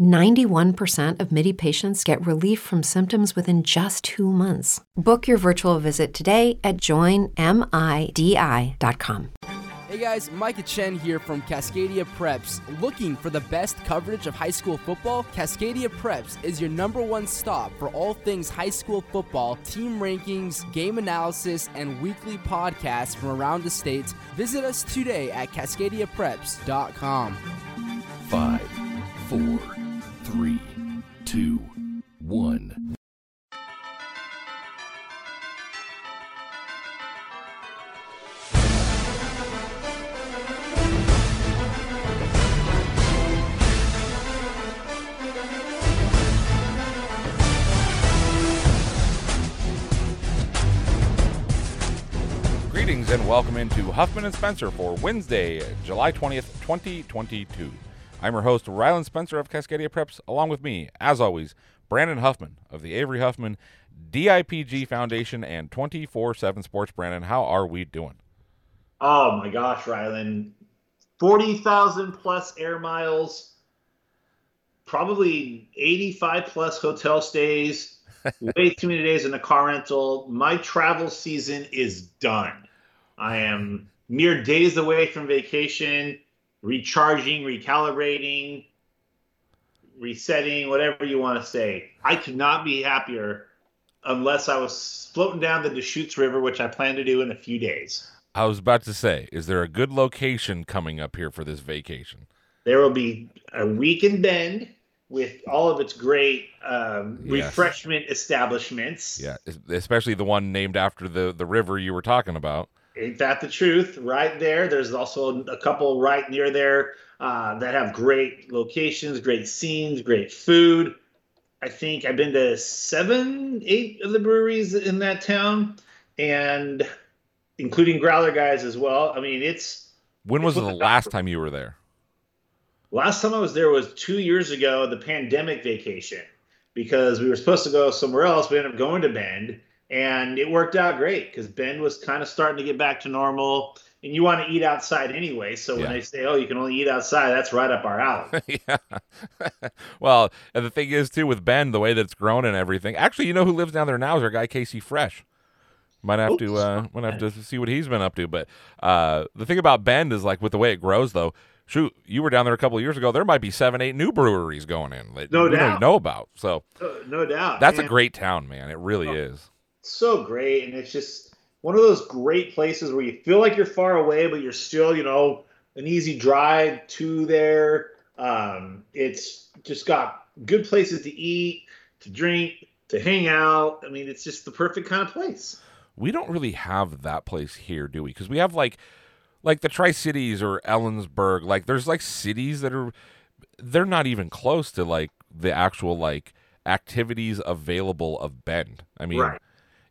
91% of Midi patients get relief from symptoms within just 2 months. Book your virtual visit today at joinmidi.com. Hey guys, Micah Chen here from Cascadia Preps. Looking for the best coverage of high school football? Cascadia Preps is your number one stop for all things high school football, team rankings, game analysis, and weekly podcasts from around the state. Visit us today at CascadiaPreps.com. 5, 4, 3, 2, 1. Greetings and welcome into Huffman and Spencer for Wednesday, July 20th, 2022. I'm your host, Rylan Spencer of Cascadia Preps, along with me, as always, Brandon Huffman of the Avery Huffman DIPG Foundation and 24/7 Sports. Brandon, how are we doing? Oh my gosh, Rylan. 40,000 plus air miles, probably 85 plus hotel stays, way too many days in a car rental. My travel season is done. I am mere days away from vacation. Recharging, recalibrating, resetting, whatever you want to say. I could not be happier unless I was floating down the Deschutes River, which I plan to do in a few days. I was about to say, is there a good location coming up here for this vacation? There will be a week in Bend with all of its great refreshment establishments. Yeah, especially the one named after the river you were talking about. Ain't that the truth? Right there. There's also a couple right near there that have great locations, great scenes, great food. I think I've been to 7, 8 of the breweries in that town, and including Growler Guys as well. I mean, it's... When was the last time you were there? Last time I was there was 2 years ago, the pandemic vacation, because we were supposed to go somewhere else. We ended up going to Bend. And it worked out great because Bend was kind of starting to get back to normal. And you want to eat outside anyway. So when they say, oh, you can only eat outside, that's right up our alley. Well, and the thing is, too, with Bend, the way that it's grown and everything. Actually, you know who lives down there now is our guy, Casey Fresh. Might have to see what he's been up to. But the thing about Bend is, like, with the way it grows, though, shoot, you were down there a couple of years ago. There might be 7, 8 new breweries going in that we don't know about. So no doubt. That's a great town, man. It really is. So great, and it's just one of those great places where you feel like you're far away, but you're still, you know, an easy drive to there. It's just got good places to eat, to drink, to hang out. I mean, it's just the perfect kind of place. We don't really have that place here, do we? Because we have like the Tri-Cities or Ellensburg. Like, there's like cities that are, they're not even close to like the actual like activities available of Bend. I mean. Right.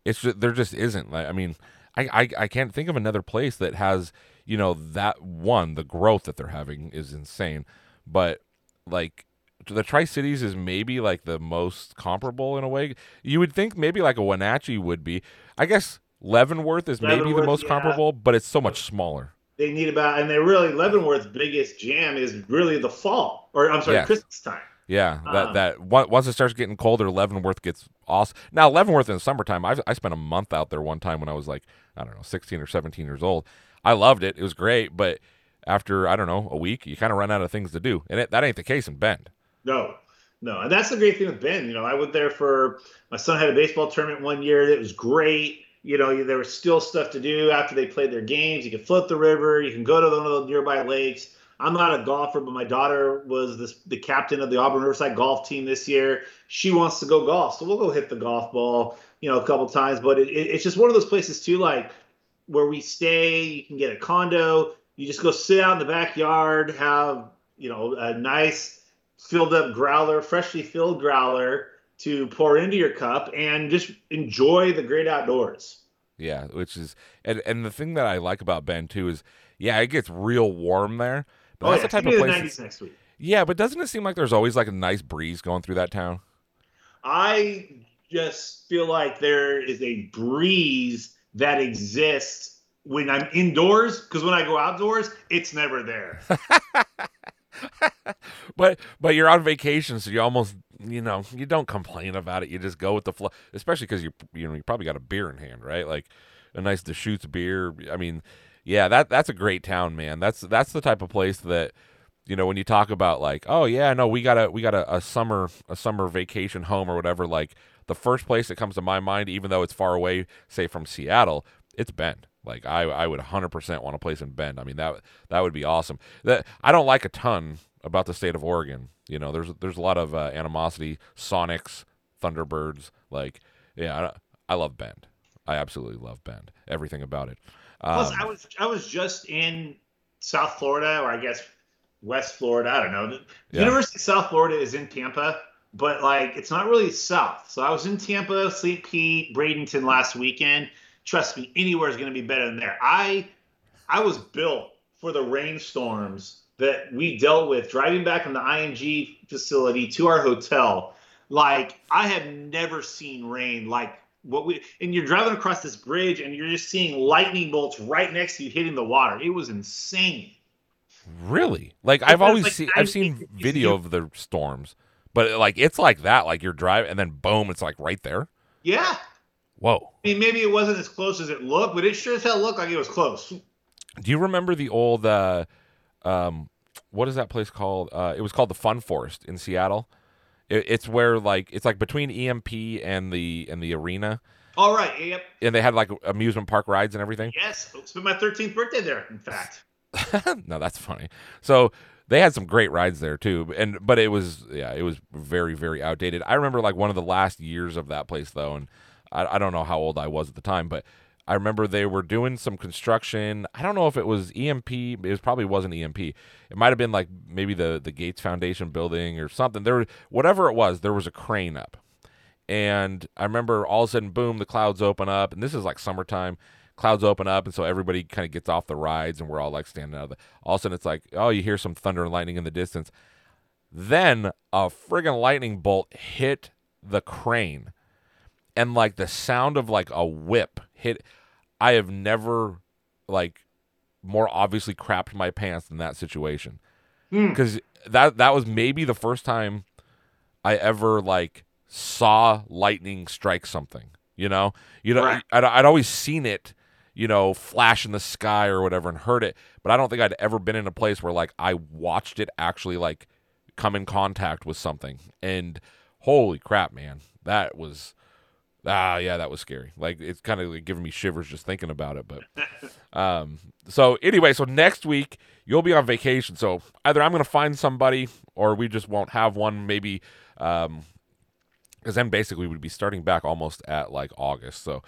It's just, there just isn't. I mean, I can't think of another place that has, you know, that one, the growth that they're having is insane. But, like, the Tri-Cities is maybe, like, the most comparable in a way. You would think maybe, like, a Wenatchee would be. I guess Leavenworth is maybe the most comparable, but it's so much smaller. they need about, and they're really, Leavenworth's biggest jam is really the fall, or I'm sorry, Christmas time. Yeah, that once it starts getting colder, Leavenworth gets awesome. Now, Leavenworth in the summertime, I spent a month out there one time when I was like, I don't know, 16 or 17 years old. I loved it. It was great. But after, I don't know, a week, you kind of run out of things to do. And that ain't the case in Bend. No. And that's the great thing with Bend. You know, I went there for, my son had a baseball tournament one year. It was great. You know, there was still stuff to do after they played their games. You can float the river. You can go to one of the nearby lakes. I'm not a golfer, but my daughter was the captain of the Auburn Riverside golf team this year. She wants to go golf, so we'll go hit the golf ball, you know, a couple times. But it's just one of those places, too, like where we stay. You can get a condo. You just go sit out in the backyard, have, you know, a nice filled-up growler, freshly filled growler to pour into your cup and just enjoy the great outdoors. Yeah, which is – and the thing that I like about Bend, too, is, yeah, it gets real warm there. That's the type of place. 90s next week. Yeah, but doesn't it seem like there's always like a nice breeze going through that town? I just feel like there is a breeze that exists when I'm indoors, because when I go outdoors, it's never there. But you're on vacation, so you almost, you know, you don't complain about it. You just go with the flow, especially because you probably got a beer in hand, right? Like a nice Deschutes beer. I mean. Yeah, that's a great town, man. That's the type of place that, you know, when you talk about like, oh yeah, no, we got a summer vacation home or whatever. Like the first place that comes to my mind, even though it's far away, say from Seattle, it's Bend. Like I would 100% want a place in Bend. I mean that would be awesome. That I don't like a ton about the state of Oregon. You know, there's a lot of animosity, Sonics, Thunderbirds. Like yeah, I love Bend. I absolutely love Bend. Everything about it. Plus, I was just in South Florida, or I guess West Florida. I don't know. The University of South Florida is in Tampa, but like it's not really south. So I was in Tampa, St. Pete, Bradenton last weekend. Trust me, anywhere is going to be better than there. I was built for the rainstorms that we dealt with driving back from the ING facility to our hotel. Like I have never seen rain like. And you're driving across this bridge and you're just seeing lightning bolts right next to you hitting the water. It was insane. Really? Like I've seen video of the storms, but like it's like that. Like you're driving and then boom, it's like right there. Yeah. Whoa. I mean, maybe it wasn't as close as it looked, but it sure as hell looked like it was close. Do you remember the old what is that place called? It was called the Fun Forest in Seattle. It's where like it's like between EMP and the arena. All right. Yep. And they had like amusement park rides and everything. Yes, it's been my 13th birthday there. In fact. No, that's funny. So they had some great rides there too, but it was very very outdated. I remember like one of the last years of that place though, and I don't know how old I was at the time, but I remember they were doing some construction. I don't know if it was EMP. It probably wasn't EMP. It might have been like maybe the Gates Foundation building or something. Whatever it was, there was a crane up. And I remember all of a sudden, boom, the clouds open up. And this is like summertime. Clouds open up, and so everybody kind of gets off the rides, and we're all like standing out of the – all of a sudden it's like, oh, you hear some thunder and lightning in the distance. Then a friggin' lightning bolt hit the crane. And like the sound of like a whip hit, I have never like more obviously crapped my pants than that situation, because that was maybe the first time I ever like saw lightning strike something. You know, right. I'd always seen it, you know, flash in the sky or whatever and heard it, but I don't think I'd ever been in a place where like I watched it actually like come in contact with something. And holy crap, man, that was. Yeah, that was scary. Like it's kind of like giving me shivers just thinking about it. But so anyway, so next week you'll be on vacation. So either I'm going to find somebody, or we just won't have one. Maybe because then basically we'd be starting back almost at like August. So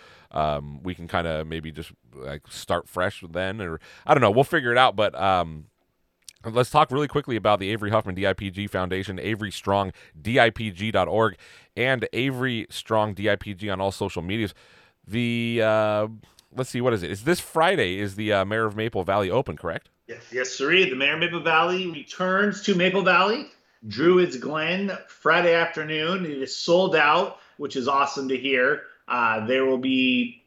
we can kind of maybe just like start fresh then, or I don't know. We'll figure it out. But let's talk really quickly about the Avery Huffman DIPG Foundation, Avery Strong DIPG.org, and Avery Strong DIPG on all social medias. The let's see, what is it? Is this Friday? Is the Mayor of Maple Valley Open? Correct? Yes, sir. The Mayor of Maple Valley returns to Maple Valley, Druids Glen, Friday afternoon. It is sold out, which is awesome to hear. There will be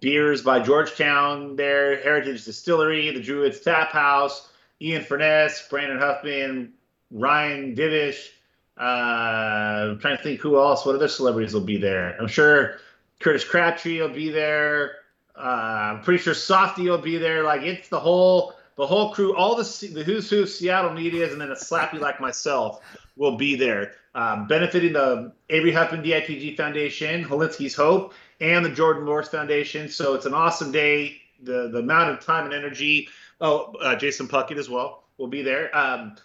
beers by Georgetown there, Heritage Distillery, the Druids Tap House, Ian Furness, Brandon Huffman, Ryan Divish. I'm trying to think who else, what other celebrities will be there. I'm sure Curtis Crabtree will be there. I'm pretty sure Softy will be there. Like, it's the whole crew, all the who's who of Seattle medias, and then a slappy like myself will be there, benefiting the Avery Huffman DIPG Foundation, Holinsky's Hope, and the Jordan Morris Foundation. So it's an awesome day. The amount of time and energy. Jason Puckett as well will be there.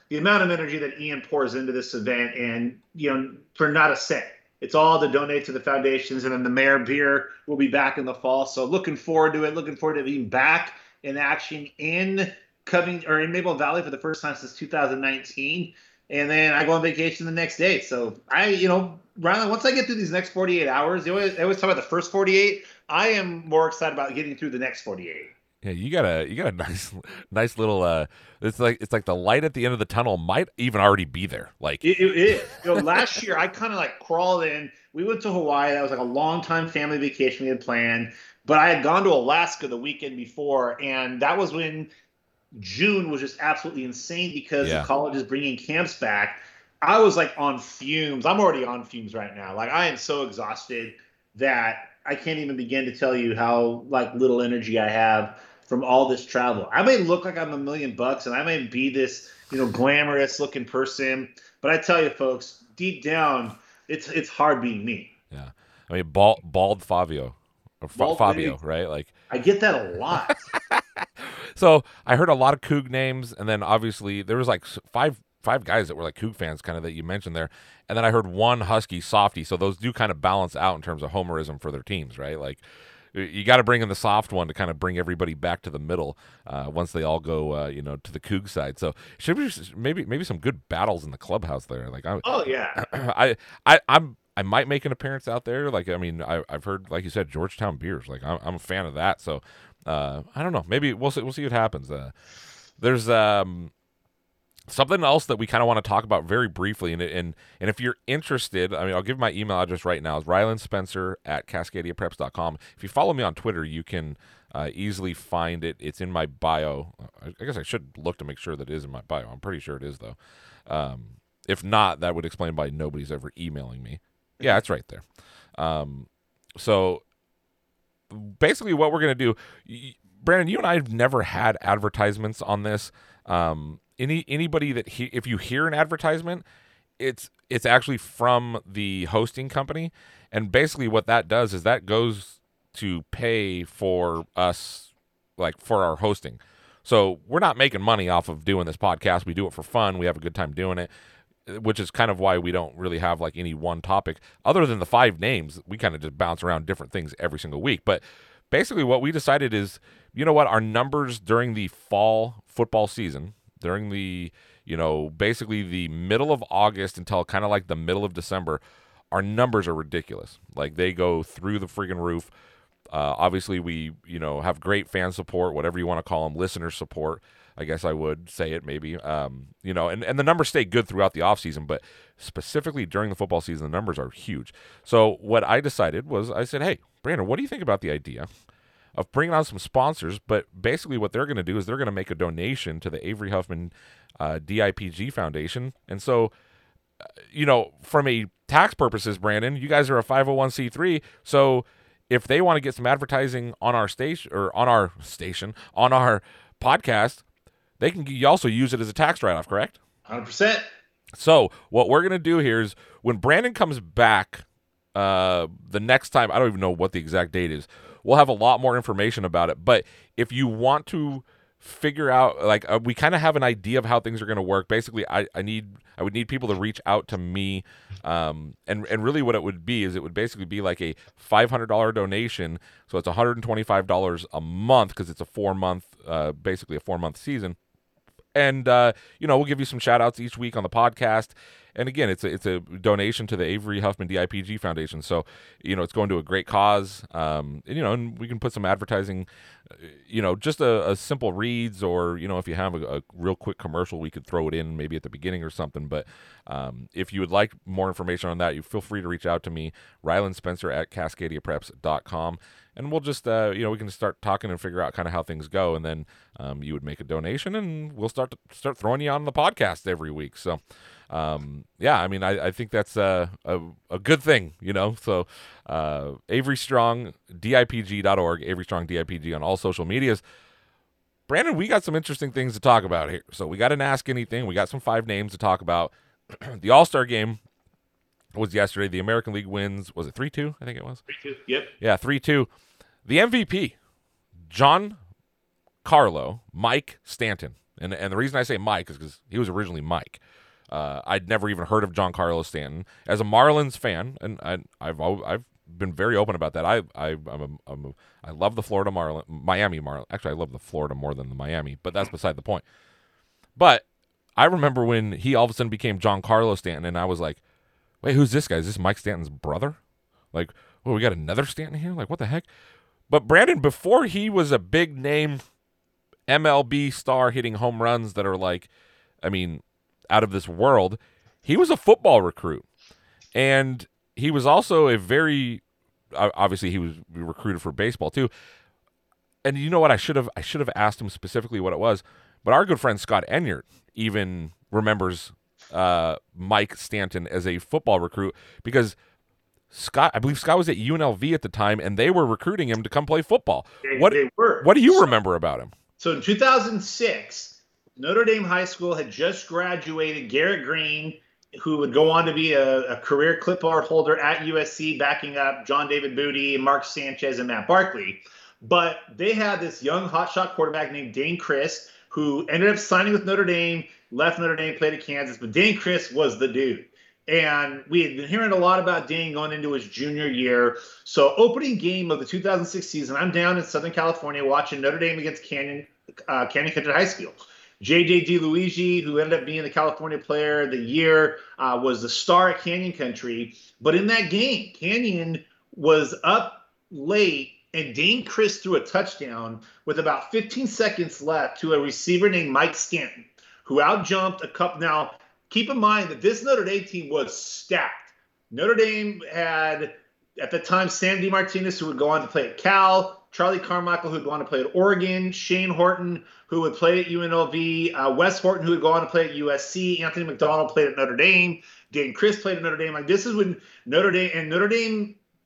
The amount of energy that Ian pours into this event, and for not a cent. It's all to donate to the foundations, and then the Mayor Beer will be back in the fall. So looking forward to it. Looking forward to being back in action in Maple Valley for the first time since 2019. And then I go on vacation the next day. So Rylan, once I get through these next 48 hours, they always talk about the first 48. I am more excited about getting through the next 48. Yeah, you got a nice little. It's like the light at the end of the tunnel might even already be there. Like it is. Last year I kind of like crawled in. We went to Hawaii. That was like a long time family vacation we had planned. But I had gone to Alaska the weekend before, and that was when June was just absolutely insane because the college is bringing camps back. I was like on fumes. I'm already on fumes right now. Like I am so exhausted that I can't even begin to tell you how like little energy I have from all this travel. I may look like I'm $1 million and I may be this, glamorous looking person, but I tell you folks, deep down, it's hard being me. Yeah. I mean, bald Fabio. Fabio, right? Like I get that a lot. So I heard a lot of Coug names, and then obviously there was like five guys that were like Coug fans, kind of that you mentioned there, and then I heard one Husky Softy. So those do kind of balance out in terms of homerism for their teams, right? Like you got to bring in the soft one to kind of bring everybody back to the middle once they all go, to the Coug side. So should we maybe some good battles in the clubhouse there? Like I might make an appearance out there. Like, I mean, I've heard, like you said, Georgetown beers. Like, I'm a fan of that. So, I don't know. Maybe we'll see what happens. There's something else that we kind of want to talk about very briefly. And if you're interested, I mean, I'll give my email address right now. It's RylanSpencer@CascadiaPreps.com. If you follow me on Twitter, you can easily find it. It's in my bio. I guess I should look to make sure that it is in my bio. I'm pretty sure it is, though. If not, that would explain why nobody's ever emailing me. Yeah, it's right there. So basically what we're going to do, Brandon, you and I have never had advertisements on this. Anybody that if you hear an advertisement, it's actually from the hosting company. And basically what that does is that goes to pay for us, like for our hosting. So we're not making money off of doing this podcast. We do it for fun. We have a good time doing it, which is kind of why we don't really have like any one topic other than the five names. We kind of just bounce around different things every single week. But basically what we decided is, you know what, our numbers during the fall football season, during the, basically the middle of August until kind of like the middle of December, our numbers are ridiculous. Like they go through the freaking roof. Obviously we, have great fan support, whatever you want to call them, listener support. I guess I would say it maybe, and the numbers stay good throughout the offseason, but specifically during the football season, the numbers are huge. So what I decided was I said, hey, Brandon, what do you think about the idea of bringing on some sponsors? But basically what they're going to do is they're going to make a donation to the Avery Huffman DIPG Foundation. And so, from a tax purposes, Brandon, you guys are a 501c3, so if they want to get some advertising on our station or on our podcast, they can also use it as a tax write-off, correct? 100%. So what we're going to do here is when Brandon comes back the next time, I don't even know what the exact date is, we'll have a lot more information about it. But if you want to figure out, like we kind of have an idea of how things are going to work. Basically, I would need people to reach out to me. And really what it would be is it would basically be like a $500 donation. So it's $125 a month because it's basically a 4-month season. And, we'll give you some shout outs each week on the podcast. And again, it's a donation to the Avery Huffman DIPG Foundation. So, it's going to a great cause. And we can put some advertising, just a simple reads or, if you have a real quick commercial, we could throw it in maybe at the beginning or something. But if you would like more information on that, you feel free to reach out to me, RylanSpencer@CascadiaPreps.com. and we'll just, we can start talking and figure out kind of how things go. And then you would make a donation, and we'll start throwing you on the podcast every week. So, I think that's a good thing, So AveryStrongDIPG.org, AveryStrongDIPG on all social medias. Brandon, we got some interesting things to talk about here. So we got an Ask Anything. We got some five names to talk about. The All-Star game was yesterday. The American League wins, was it 3-2? I think it was. 3-2, yep. Yeah, 3-2. The MVP, Giancarlo Mike Stanton. And the reason I say Mike is because he was originally Mike. I'd never even heard of Giancarlo Stanton. As a Marlins fan, and I've been very open about that. I love the Florida Marlins, Miami Marlins. Actually, I love the Florida more than the Miami, but that's beside the point. But I remember when he all of a sudden became Giancarlo Stanton, and I was like, wait, who's this guy? Is this Mike Stanton's brother? Like, we got another Stanton here? Like, what the heck? But Brandon, before he was a big-name MLB star hitting home runs that are like, out of this world, he was a football recruit. And he was also obviously he was recruited for baseball too. And you know what? I should have asked him specifically what it was, but our good friend Scott Enyard even remembers Mike Stanton as a football recruit because I believe Scott was at UNLV at the time and they were recruiting him to come play football. What do you remember about him? So in 2006, Notre Dame High School had just graduated Garrett Green, who would go on to be a career clipart holder at USC, backing up John David Booty, Mark Sanchez, and Matt Barkley. But they had this young hotshot quarterback named Dayne Crist, who ended up signing with Notre Dame, left Notre Dame, played at Kansas. But Dayne Crist was the dude. And we had been hearing a lot about Dane going into his junior year. So opening game of the 2006 season, I'm down in Southern California watching Notre Dame against Canyon Country High School. J.J. DiLuigi, who ended up being the California player of the year, was the star at Canyon Country. But in that game, Canyon was up late, and Dayne Crist threw a touchdown with about 15 seconds left to a receiver named Mike Stanton, who outjumped a couple. Now, keep in mind that this Notre Dame team was stacked. Notre Dame had, at the time, Sam DeMartinez, who would go on to play at Cal, Charlie Carmichael, who would go on to play at Oregon, Shane Horton, who would play at UNLV, Wes Horton, who would go on to play at USC, Anthony McDonald played at Notre Dame, Dayne Crist played at Notre Dame. Like, this is when Notre Dame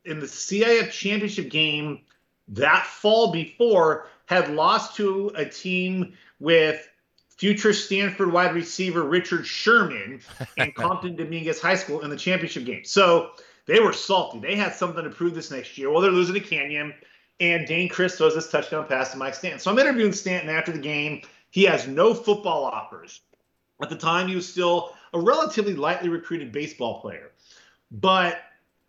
in the CIF championship game that fall before had lost to a team with future Stanford wide receiver Richard Sherman and Compton Dominguez High School in the championship game. So they were salty. They had something to prove this next year. Well, they're losing to Canyon. And Dayne Crist throws this touchdown pass to Mike Stanton. So I'm interviewing Stanton after the game. He has no football offers. At the time, he was still a relatively lightly recruited baseball player. But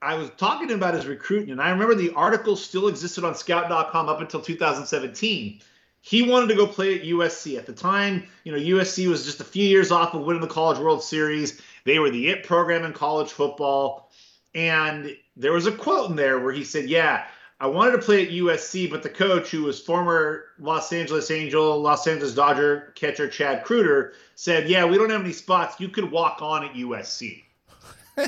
I was talking to him about his recruiting, and I remember the article still existed on scout.com up until 2017. He wanted to go play at USC. At the time, USC was just a few years off of winning the College World Series. They were the it program in college football. And there was a quote in there where he said, yeah, I wanted to play at USC, but the coach, who was former Los Angeles Angel, Los Angeles Dodger catcher Chad Kruder, said, yeah, we don't have any spots. You could walk on at USC.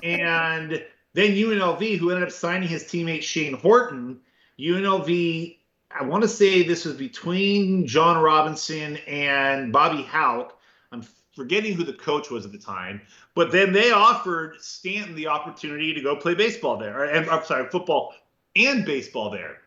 And then UNLV, who ended up signing his teammate Shane Horton, UNLV, I want to say this was between John Robinson and Bobby Houck. I'm forgetting who the coach was at the time. But then they offered Stanton the opportunity to go play baseball there. Football and baseball there.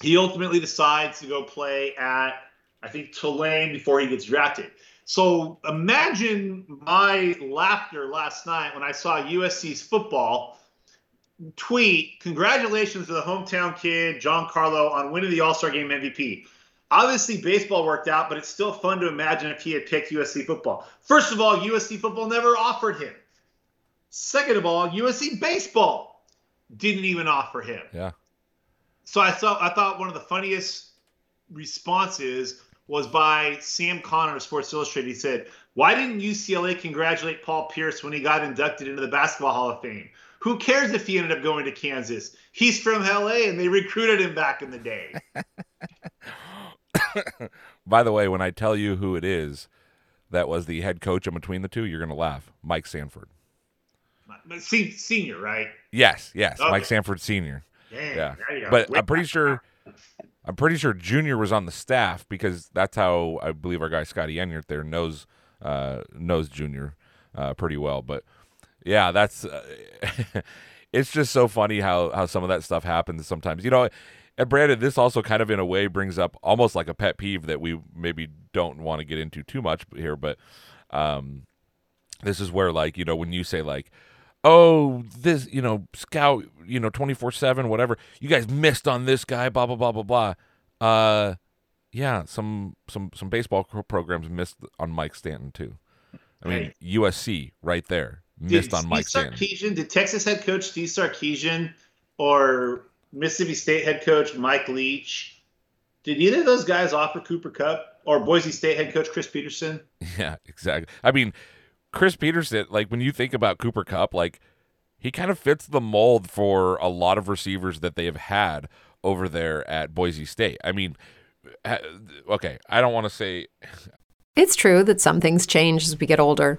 He ultimately decides to go play at, I think, Tulane before he gets drafted. So imagine my laughter last night when I saw USC's football tweet, congratulations to the hometown kid, Giancarlo, on winning the All-Star Game MVP. Obviously, baseball worked out, but it's still fun to imagine if he had picked USC football. First of all, USC football never offered him. Second of all, USC baseball didn't even offer him. Yeah. So I thought one of the funniest responses was by Sam Connor of Sports Illustrated. He said, why didn't UCLA congratulate Paul Pierce when he got inducted into the Basketball Hall of Fame? Who cares if he ended up going to Kansas? He's from LA and they recruited him back in the day. By the way, when I tell you who it is that was the head coach in between the two, you're going to laugh. Mike Sanford. Senior, right? Yes. Okay. Mike Sanford Senior. Dang, yeah, but I'm pretty sure I'm pretty sure Junior was on the staff because that's how I believe our guy Scott Enyard there knows Junior pretty well. But yeah, that's it's just so funny how some of that stuff happens sometimes. You know, and Brandon, this also kind of in a way brings up almost like a pet peeve that we maybe don't want to get into too much here, but this is where, like, you know, when you say like, oh, this, you know, scout, you know, 24/7, whatever, you guys missed on this guy, blah blah blah blah blah. Yeah, some baseball programs missed on Mike Stanton too. I mean, USC right there missed on Mike Stanton. Did Texas head coach Steve Sarkisian or Mississippi State head coach Mike Leach, did either of those guys offer Cooper Kupp or Boise State head coach Chris Peterson? Yeah, exactly. I mean, Chris Peterson, like, when you think about Cooper Kupp, like, he kind of fits the mold for a lot of receivers that they have had over there at Boise State. I mean, okay, I don't want to say... It's true that some things change as we get older.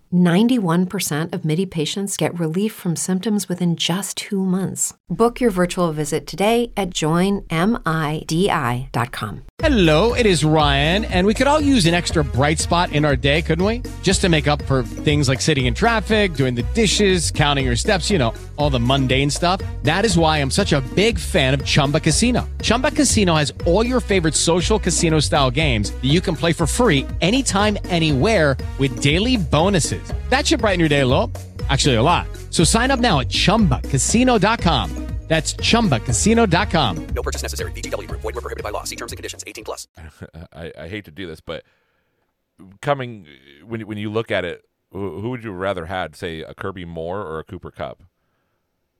91% of Midi patients get relief from symptoms within just 2 months. Book your virtual visit today at joinmidi.com. Hello, it is Ryan, and we could all use an extra bright spot in our day, couldn't we? Just to make up for things like sitting in traffic, doing the dishes, counting your steps, you know, all the mundane stuff. That is why I'm such a big fan of Chumba Casino. Chumba Casino has all your favorite social casino-style games that you can play for free anytime, anywhere with daily bonuses. That should brighten your day a little. Actually, a lot. So sign up now at ChumbaCasino.com. That's ChumbaCasino.com. No purchase necessary. VGW. Void where prohibited by law. See terms and conditions. 18 plus. I hate to do this, but coming when you look at it, who would you rather had, say, a Kirby Moore or a Cooper Kupp?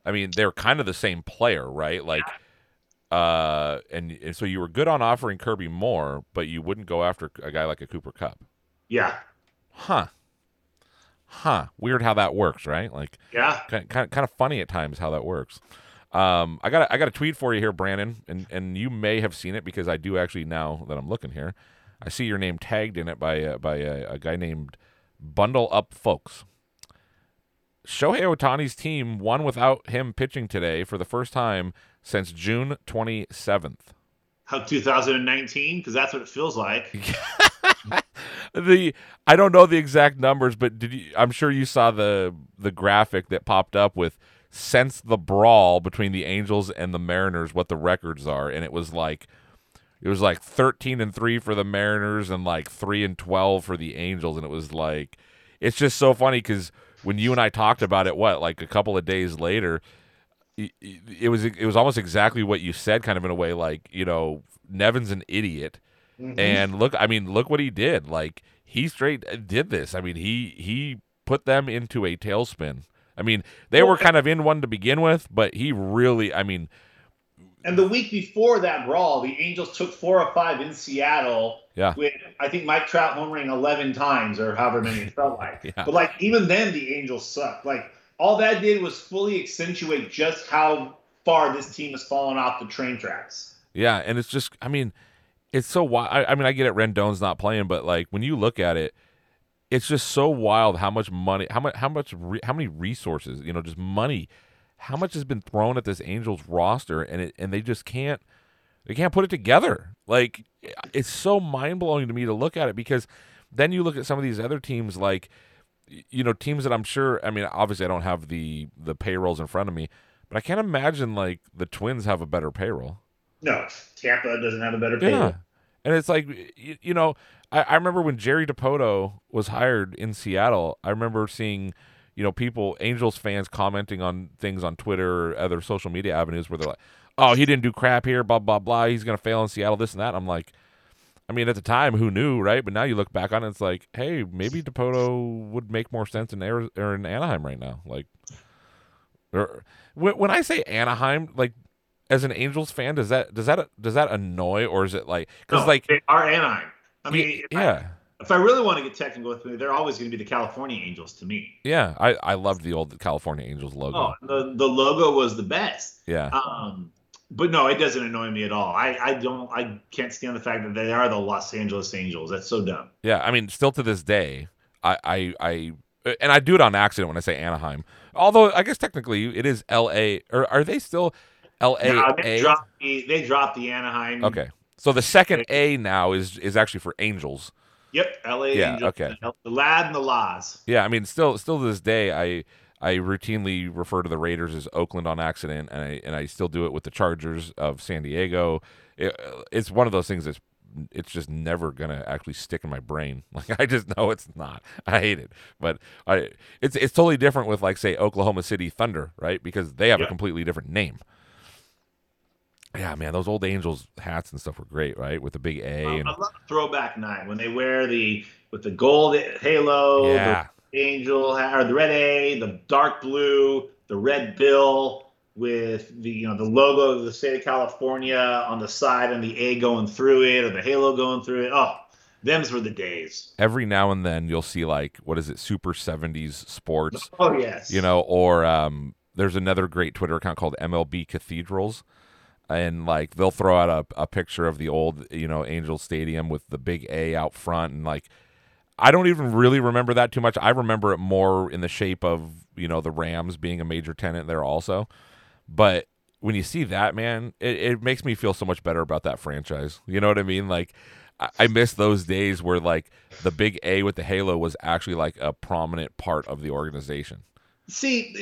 I mean, they're kind of the same player, right? Like, and so you were good on offering Kirby Moore, but you wouldn't go after a guy like a Cooper Kupp. Yeah. Huh. Weird how that works, right? Like, yeah, kind of funny at times how that works. I got a tweet for you here, Brandon, and you may have seen it because I do actually now that I'm looking here, I see your name tagged in it by a guy named Bundle Up Folks. Shohei Ohtani's team won without him pitching today for the first time since June 27th. How 2019? Because that's what it feels like. I don't know the exact numbers, but I'm sure you saw the graphic that popped up with since the brawl between the Angels and the Mariners, what the records are, and it was like 13-3 for the Mariners and like 3-12 for the Angels, and it was like, it's just so funny because when you and I talked about it, like a couple of days later, it was almost exactly what you said, kind of in a way, like, you know, Nevin's an idiot. Mm-hmm. And look what he did. Like, he straight did this. I mean, he put them into a tailspin. I mean, they were kind of in one to begin with, but he really, I mean. And the week before that brawl, the Angels took 4 of 5 in Seattle. Yeah. With, I think, Mike Trout homering 11 times or however many it felt like. Yeah. But, like, even then the Angels sucked. Like, all that did was fully accentuate just how far this team has fallen off the train tracks. Yeah, and it's just, I mean, it's so wild. I mean, I get it, Rendon's not playing, but, like, when you look at it, it's just so wild how much money, how many resources, you know, just money how much has been thrown at this Angels roster, and they just can't. They can't put it together. Like, it's so mind-blowing to me to look at it, because then you look at some of these other teams, like, you know, teams that I'm sure, I mean, obviously I don't have the payrolls in front of me, but I can't imagine, like, the Twins have a better payroll. No, Tampa doesn't have a better payroll. Yeah. And it's like, you know, I remember when Jerry DiPoto was hired in Seattle, I remember seeing, you know, people, Angels fans commenting on things on Twitter or other social media avenues where they're like, oh, he didn't do crap here, blah, blah, blah. He's going to fail in Seattle, this and that. I'm like, I mean, at the time, who knew, right? But now you look back on it, it's like, hey, maybe DiPoto would make more sense in Arizona or in Anaheim right now. Like, or, when I say Anaheim, like, as an Angels fan, does that annoy, or is it like, because no, like they are Anaheim. I mean, yeah. If I really want to get technical with me, they're always going to be the California Angels to me. Yeah, I loved the old California Angels logo. Oh, the logo was the best. Yeah. But no, it doesn't annoy me at all. I can't stand the fact that they are the Los Angeles Angels. That's so dumb. Yeah, I mean, still to this day, I do it on accident when I say Anaheim. Although I guess technically it is L.A. Or are they still L.A.? No, they dropped the Anaheim. Okay, so the second A now is actually for Angels. Yep, L.A. Yeah, Angels. Okay. The Lad and the Laws. Yeah, I mean, still to this day, I routinely refer to the Raiders as Oakland on accident, and I still do it with the Chargers of San Diego. It's one of those things that's it's just never gonna actually stick in my brain. Like, I just know it's not. I hate it, but it's totally different with, like, say, Oklahoma City Thunder, right? Because they have a completely different name. Yeah, man, those old Angels hats and stuff were great, right? With the big A. I love throwback night when they wear with the gold halo. Yeah. Angel or the red A, the dark blue, the red bill with the logo of the state of California on the side and the A going through it or the halo going through it. Oh, them's were the days. Every now and then you'll see, like, what is it, Super 70s Sports? Oh yes. You know, or there's another great Twitter account called MLB Cathedrals, and like they'll throw out a picture of the old, you know, Angel Stadium with the big A out front, and like, I don't even really remember that too much. I remember it more in the shape of, you know, the Rams being a major tenant there also. But when you see that, man, it makes me feel so much better about that franchise. You know what I mean? Like, I miss those days where, like, the big A with the halo was actually, like, a prominent part of the organization. See,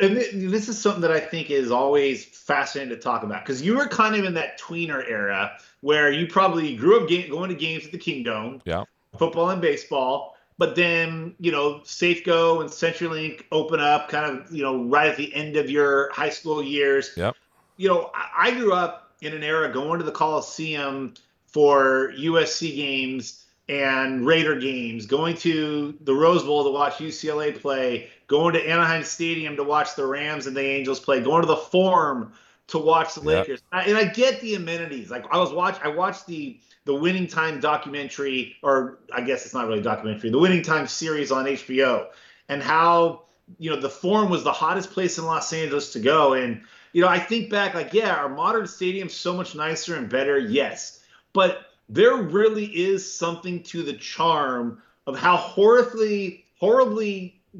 this is something that I think is always fascinating to talk about, because you were kind of in that tweener era where you probably grew up going to games at the Kingdome. Yeah. Football and baseball, but then, you know, Safeco and CenturyLink open up kind of, you know, right at the end of your high school years. Yep. You know, I grew up in an era going to the Coliseum for USC games and Raider games, going to the Rose Bowl to watch UCLA play, going to Anaheim Stadium to watch the Rams and the Angels play, going to the Forum to watch the Lakers. Yep. And I get the amenities. Like, I watched the Winning Time documentary, or I guess it's not really a documentary, the Winning Time series on HBO, and how, you know, the Forum was the hottest place in Los Angeles to go. And, you know, I think back, like, yeah, our modern stadium's so much nicer and better, yes. But there really is something to the charm of how horribly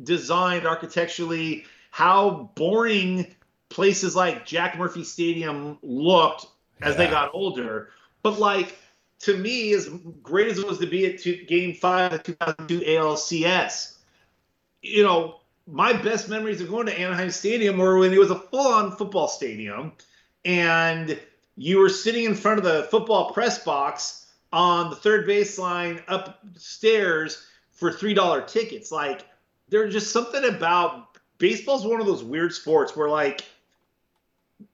designed architecturally, how boring places like Jack Murphy Stadium looked as they got older. But, like, to me, as great as it was to be at Game 5 of the 2002 ALCS, you know, my best memories of going to Anaheim Stadium were when it was a full-on football stadium, and you were sitting in front of the football press box on the third baseline upstairs for $3 tickets. Like, there's just something about – baseball's one of those weird sports where, like,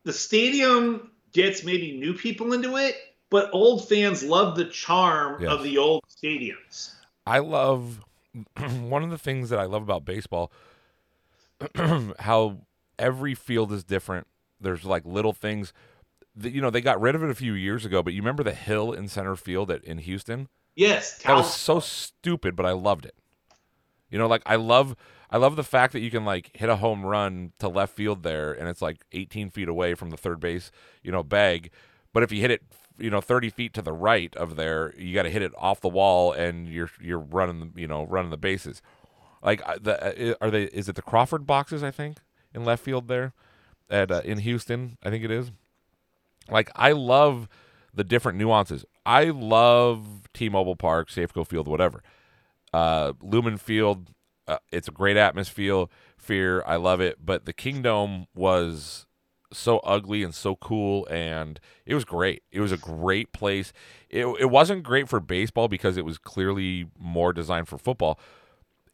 the stadium gets maybe new people into it, but old fans love the charm of the old stadiums. I love one of the things that I love about baseball, how every field is different. There's, like, little things that, you know, they got rid of it a few years ago, but you remember the hill in center field in Houston? Yes. That was so stupid, but I loved it. You know, like, I love the fact that you can, like, hit a home run to left field there, and it's, like, 18 feet away from the third base, you know, bag. But if you hit it, you know, 30 feet to the right of there, you got to hit it off the wall, and you're running the bases. Like, is it the Crawford boxes, I think, in left field there? at in Houston, I think it is. Like, I love the different nuances. I love T-Mobile Park, Safeco Field, whatever. Lumen Field, it's a great atmosphere. I love it. But the Kingdome was so ugly and so cool, and it was great. It was a great place. It wasn't great for baseball because it was clearly more designed for football.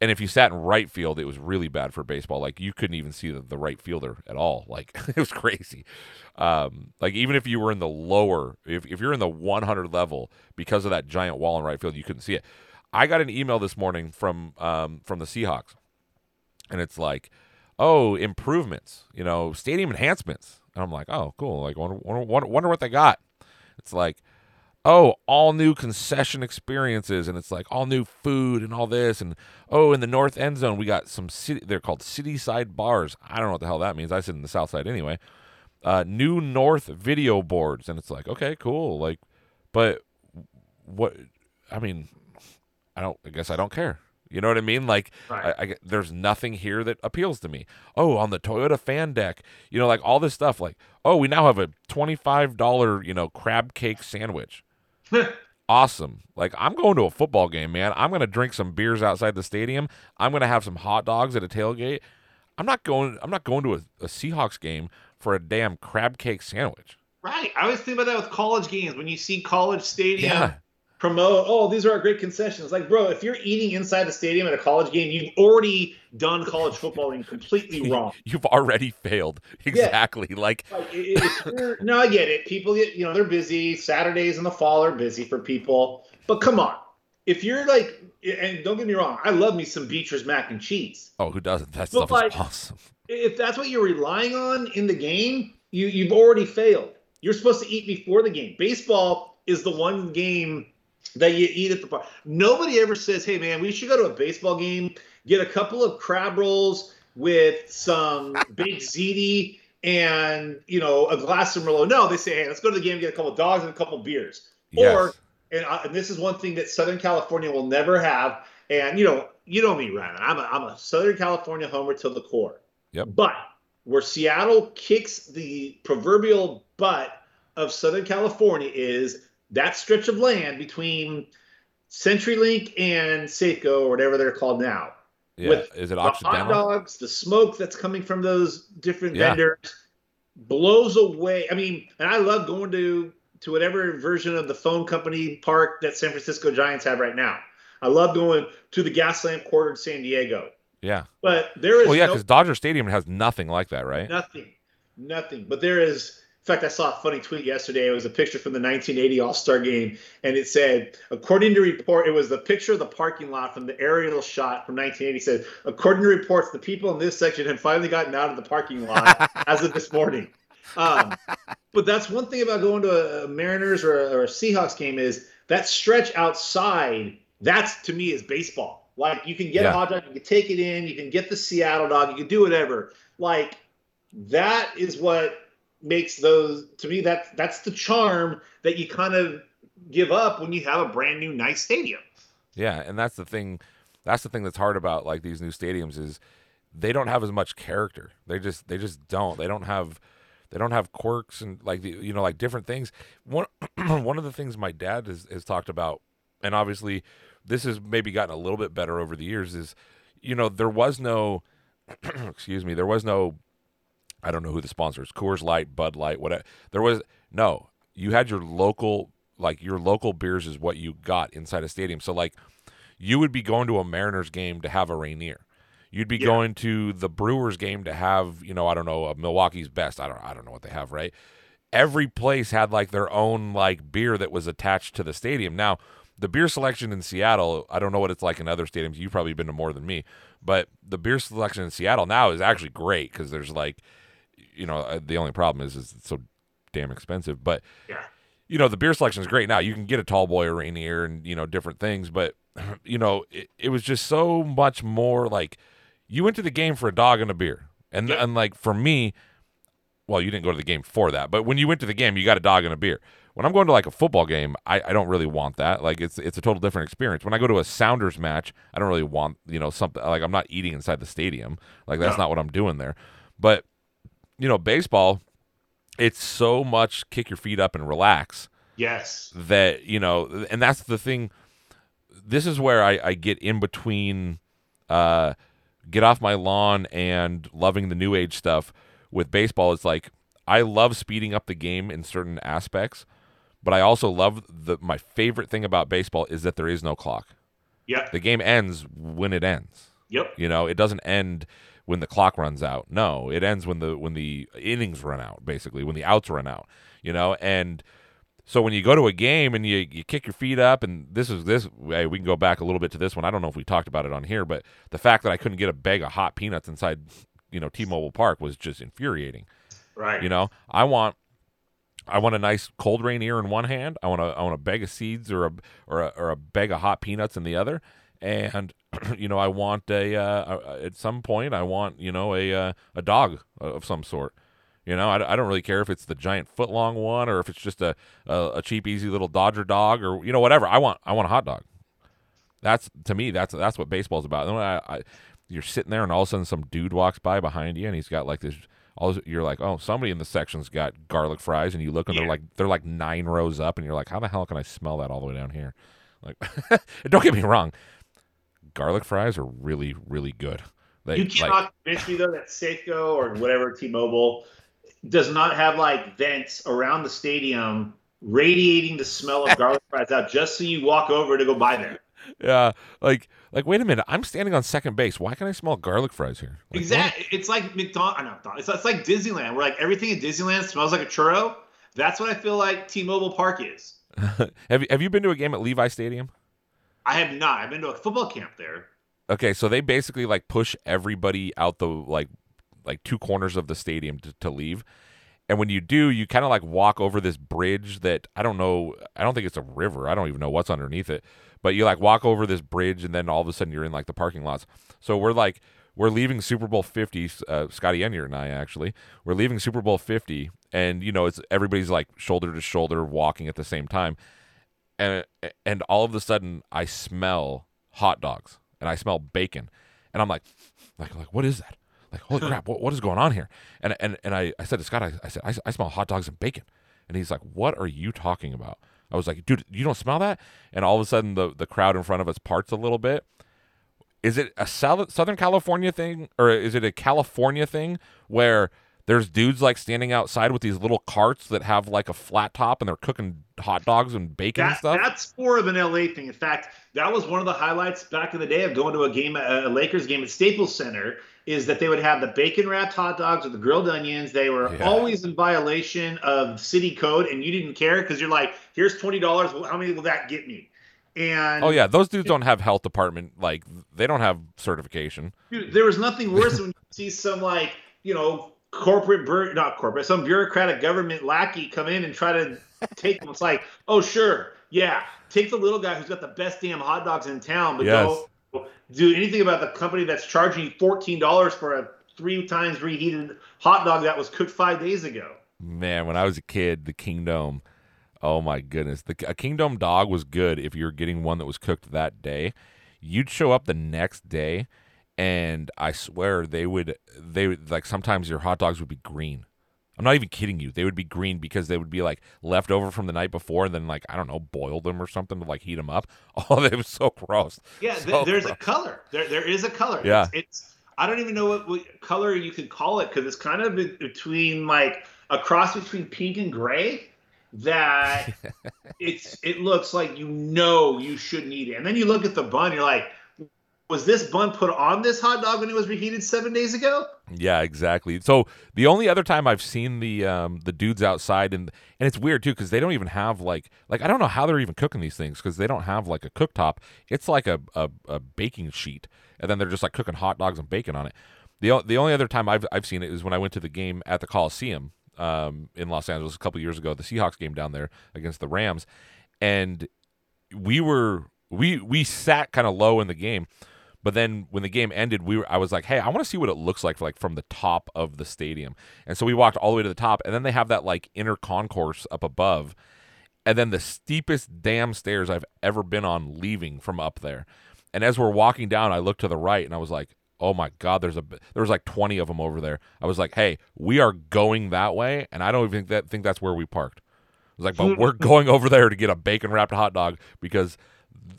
And if you sat in right field, it was really bad for baseball. Like, you couldn't even see the right fielder at all. Like, it was crazy. Like, even if you were in the lower, if you're in the 100 level, because of that giant wall in right field, you couldn't see it. I got an email this morning from the Seahawks, and it's like, oh, improvements, you know, stadium enhancements. And I'm like, oh, cool. Like, wonder what they got. It's like, oh, all new concession experiences, and it's like all new food and all this, and oh, in the north end zone we got some they're called city side bars. I don't know what the hell that means. I sit in the south side anyway. New north video boards, and it's like, okay, cool. Like, but what? I mean, I guess I don't care. You know what I mean? Like, right. I there's nothing here that appeals to me. Oh, on the Toyota fan deck, you know, like all this stuff. Like, oh, we now have a $25, you know, crab cake sandwich. Awesome. Like, I'm going to a football game, man. I'm going to drink some beers outside the stadium. I'm going to have some hot dogs at a tailgate. I'm not going to a Seahawks game for a damn crab cake sandwich. Right. I always think about that with college games. When you see college stadium promote, oh, these are our great concessions. Like, bro, if you're eating inside the stadium at a college game, you've already done college footballing completely wrong. You've already failed. Exactly. Yeah. Like no, I get it. People get, you know, they're busy. Saturdays in the fall are busy for people. But come on. If you're like, and don't get me wrong, I love me some Beecher's mac and cheese. Oh, who doesn't? That stuff is awesome. If that's what you're relying on in the game, you've already failed. You're supposed to eat before the game. Baseball is the one game that you eat at the park. Nobody ever says, hey, man, we should go to a baseball game, get a couple of crab rolls with some baked ziti and, you know, a glass of Merlot. No, they say, hey, let's go to the game, get a couple of dogs and a couple of beers. Yes. Or, and this is one thing that Southern California will never have. And, you know me, Ryan. I'm a Southern California homer till the core. Yep. But where Seattle kicks the proverbial butt of Southern California is that stretch of land between CenturyLink and Safeco, or whatever they're called now, with is it the hot dogs, the smoke that's coming from those different vendors blows away. I mean, and I love going to whatever version of the phone company park that San Francisco Giants have right now. I love going to the Gaslamp Quarter in San Diego. Yeah, but there is because Dodger Stadium has nothing like that, right? Nothing. But there is. In fact, I saw a funny tweet yesterday. It was a picture from the 1980 All-Star Game, and it said, according to report, it was the picture of the parking lot from the aerial shot from 1980. It said, according to reports, the people in this section have finally gotten out of the parking lot as of this morning. But that's one thing about going to a Mariners or a Seahawks game is that stretch outside, that's to me is baseball. Like, you can get a hot dog, you can take it in, you can get the Seattle dog, you can do whatever. Like, that is what makes those, to me, that's the charm that you kind of give up when you have a brand new nice stadium. Yeah, and that's the thing that's hard about like these new stadiums is they don't have as much character. They don't have quirks and like the, you know, like different things. One of the things my dad has talked about, and obviously this has maybe gotten a little bit better over the years, is, you know, there was no I don't know who the sponsors, Coors Light, Bud Light, whatever. You had your local beers is what you got inside a stadium. So like you would be going to a Mariners game to have a Rainier. You'd be going to the Brewers game to have, you know, I don't know, a Milwaukee's Best. I don't know what they have, right? Every place had like their own like beer that was attached to the stadium. Now, the beer selection in Seattle, I don't know what it's like in other stadiums. You've probably been to more than me, but the beer selection in Seattle now is actually great because there's like, you know, the only problem is it's so damn expensive. But, you know, the beer selection is great now. You can get a Tall Boy or Rainier and, you know, different things. But, you know, it was just so much more like you went to the game for a dog and a beer. And, and like, for me, well, you didn't go to the game for that. But when you went to the game, you got a dog and a beer. When I'm going to like a football game, I don't really want that. Like it's a total different experience. When I go to a Sounders match, I don't really want, you know, something like I'm not eating inside the stadium. Like that's not what I'm doing there. But you know, baseball, it's so much kick your feet up and relax. Yes. That, you know, and that's the thing. This is where I get in between get off my lawn and loving the new age stuff with baseball. It's like I love speeding up the game in certain aspects, but I also love my favorite thing about baseball is that there is no clock. Yeah. The game ends when it ends. Yep. You know, it doesn't end when the clock runs out. No, it ends when the innings run out, basically, when the outs run out, you know. And so when you go to a game and you kick your feet up, and hey, we can go back a little bit to this one. I don't know if we talked about it on here, but the fact that I couldn't get a bag of hot peanuts inside, you know, T-Mobile Park was just infuriating. Right. You know, I want a nice cold rain ear in one hand. I want a bag of seeds or a bag of hot peanuts in the other. And you know, I want at some point I want, you know, a dog of some sort. You know, I don't really care if it's the giant foot-long one or if it's just a cheap, easy little Dodger dog or, you know, whatever. I want a hot dog. That's, to me, that's what baseball's about. And when you're sitting there and all of a sudden some dude walks by behind you and he's got like this you're like, oh, somebody in the section's got garlic fries, and you look and they're like 9 rows up, and you're like, how the hell can I smell that all the way down here? Like, don't get me wrong, garlic fries are really, really good. You cannot convince me though that Safeco or whatever T-Mobile does not have like vents around the stadium radiating the smell of garlic fries out just so you walk over to go buy them. Yeah, like wait a minute, I'm standing on second base. Why can I smell garlic fries here? Like, exactly, what? It's like McDonald's. It's like Disneyland, where like everything at Disneyland smells like a churro. That's what I feel like T-Mobile Park is. Have you been to a game at Levi Stadium? I have not. I've been to a football camp there. Okay, so they basically like push everybody out the like two corners of the stadium to leave. And when you do, you kind of like walk over this bridge that I don't know. I don't think it's a river. I don't even know what's underneath it. But you like walk over this bridge, and then all of a sudden you're in like the parking lots. So we're leaving Super Bowl 50. Scotty Enyard and I we're leaving Super Bowl 50, and you know it's everybody's like shoulder to shoulder walking at the same time, and all of a sudden I smell hot dogs and I smell bacon, and I'm like what is that? Like, holy crap, what is going on here? And I said to Scott, I said, I smell hot dogs and bacon. And he's like, what are you talking about? I was like, dude, you don't smell that? And all of a sudden, the crowd in front of us parts a little bit. Is it a Southern California thing, or is it a California thing where there's dudes like standing outside with these little carts that have like a flat top and they're cooking hot dogs and bacon and stuff? That's more of an LA thing. In fact, that was one of the highlights back in the day of going to a Lakers game at Staples Center, is that they would have the bacon-wrapped hot dogs with the grilled onions. They were always in violation of city code, and you didn't care because you're like, here's $20. Well, how many will that get me? And oh, yeah, those dudes don't have health department. Like, they don't have certification. Dude, there was nothing worse than when you see some, like, you know, some bureaucratic government lackey come in and try to take them. It's like, oh, sure, yeah, take the little guy who's got the best damn hot dogs in town, but don't do anything about the company that's charging you $14 for a 3 times reheated hot dog that was cooked 5 days ago. Man, when I was a kid, the Kingdome, oh my goodness. A Kingdome dog was good if you were getting one that was cooked that day. You'd show up the next day, and I swear they would like, sometimes your hot dogs would be green. I'm not even kidding you. They would be green because they would be like left over from the night before, and then like, I don't know, boiled them or something to like heat them up. Oh, they were so gross. Yeah, so there's gross. A color. There is a color. Yeah, it's I don't even know what color you could call it, because it's kind of between like a cross between pink and gray. That it looks like, you know, you shouldn't eat it, and then you look at the bun, you're like, was this bun put on this hot dog when it was reheated 7 days ago? Yeah, exactly. So the only other time I've seen the dudes outside, and it's weird too, because they don't even have like I don't know how they're even cooking these things, because they don't have like a cooktop. It's like a baking sheet, and then they're just like cooking hot dogs and bacon on it. The only other time I've seen it is when I went to the game at the Coliseum in Los Angeles a couple years ago, the Seahawks game down there against the Rams, and we sat kind of low in the game. But then when the game ended, I was like, hey, I want to see what it looks like from the top of the stadium. And so we walked all the way to the top, and then they have that like inner concourse up above, and then the steepest damn stairs I've ever been on leaving from up there. And as we're walking down, I looked to the right, and I was like, oh my God, there was like 20 of them over there. I was like, hey, we are going that way, and I don't even think that's where we parked. I was like, but we're going over there to get a bacon wrapped hot dog because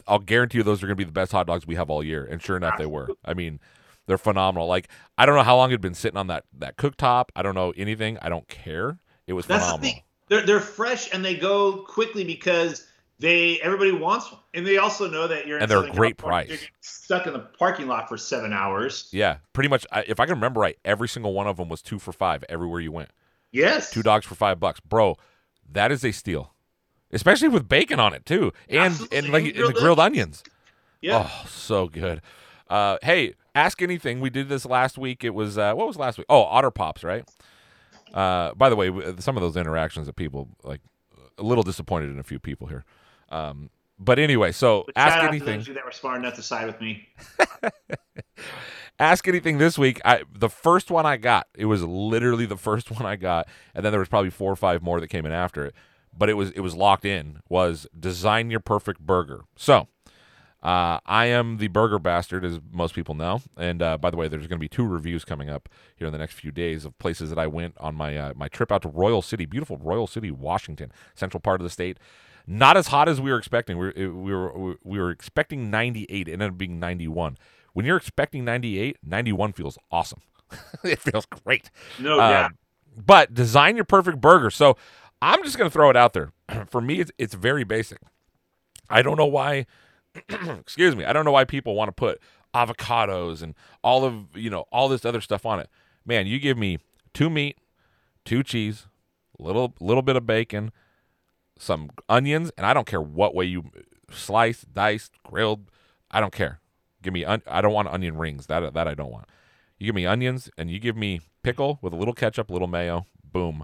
I'll guarantee you those are going to be the best hot dogs we have all year. And sure enough, they were. I mean, they're phenomenal. Like, I don't know how long it'd been sitting on that cooktop. I don't know anything. I don't care. It was phenomenal. That's the thing. They're fresh and they go quickly because everybody wants one, and they also know that you're in Southern California. Price. You're getting stuck in the parking lot for 7 hours. Yeah, pretty much. If I can remember right, every single one of them was 2 for $5 everywhere you went. Yes, $2 for $5, bro. That is a steal, especially with bacon on it too, and like and the grilled onions. Yeah, oh, so good. Hey, ask anything. We did this last week. It was what was last week? Oh, Otter Pops, right? By the way, some of those interactions that people like, a little disappointed in a few people here. But anyway, so ask anything. That were smart enough to side with me. Ask anything this week. The first one I got, it was literally the first one I got, and then there was probably 4 or 5 more that came in after it. But it was locked in. Was design your perfect burger. So I am the burger bastard, as most people know. And by the way, there's going to be 2 reviews coming up here in the next few days of places that I went on my my trip out to Royal City, beautiful Royal City, Washington, central part of the state. Not as hot as we were expecting. We were expecting 98. It ended up being 91. When you're expecting 98, 91 feels awesome. It feels great. No, yeah. But design your perfect burger. So I'm just going to throw it out there. For me, it's very basic. I don't know why. Excuse me. I don't know why people want to put avocados and all of all this other stuff on it. Man, you give me 2 meat, 2 cheese, little bit of bacon, some onions, and I don't care what way you slice, diced, grilled. I don't care. Give me I don't want onion rings. That I don't want. You give me onions and you give me pickle with a little ketchup, little mayo. Boom.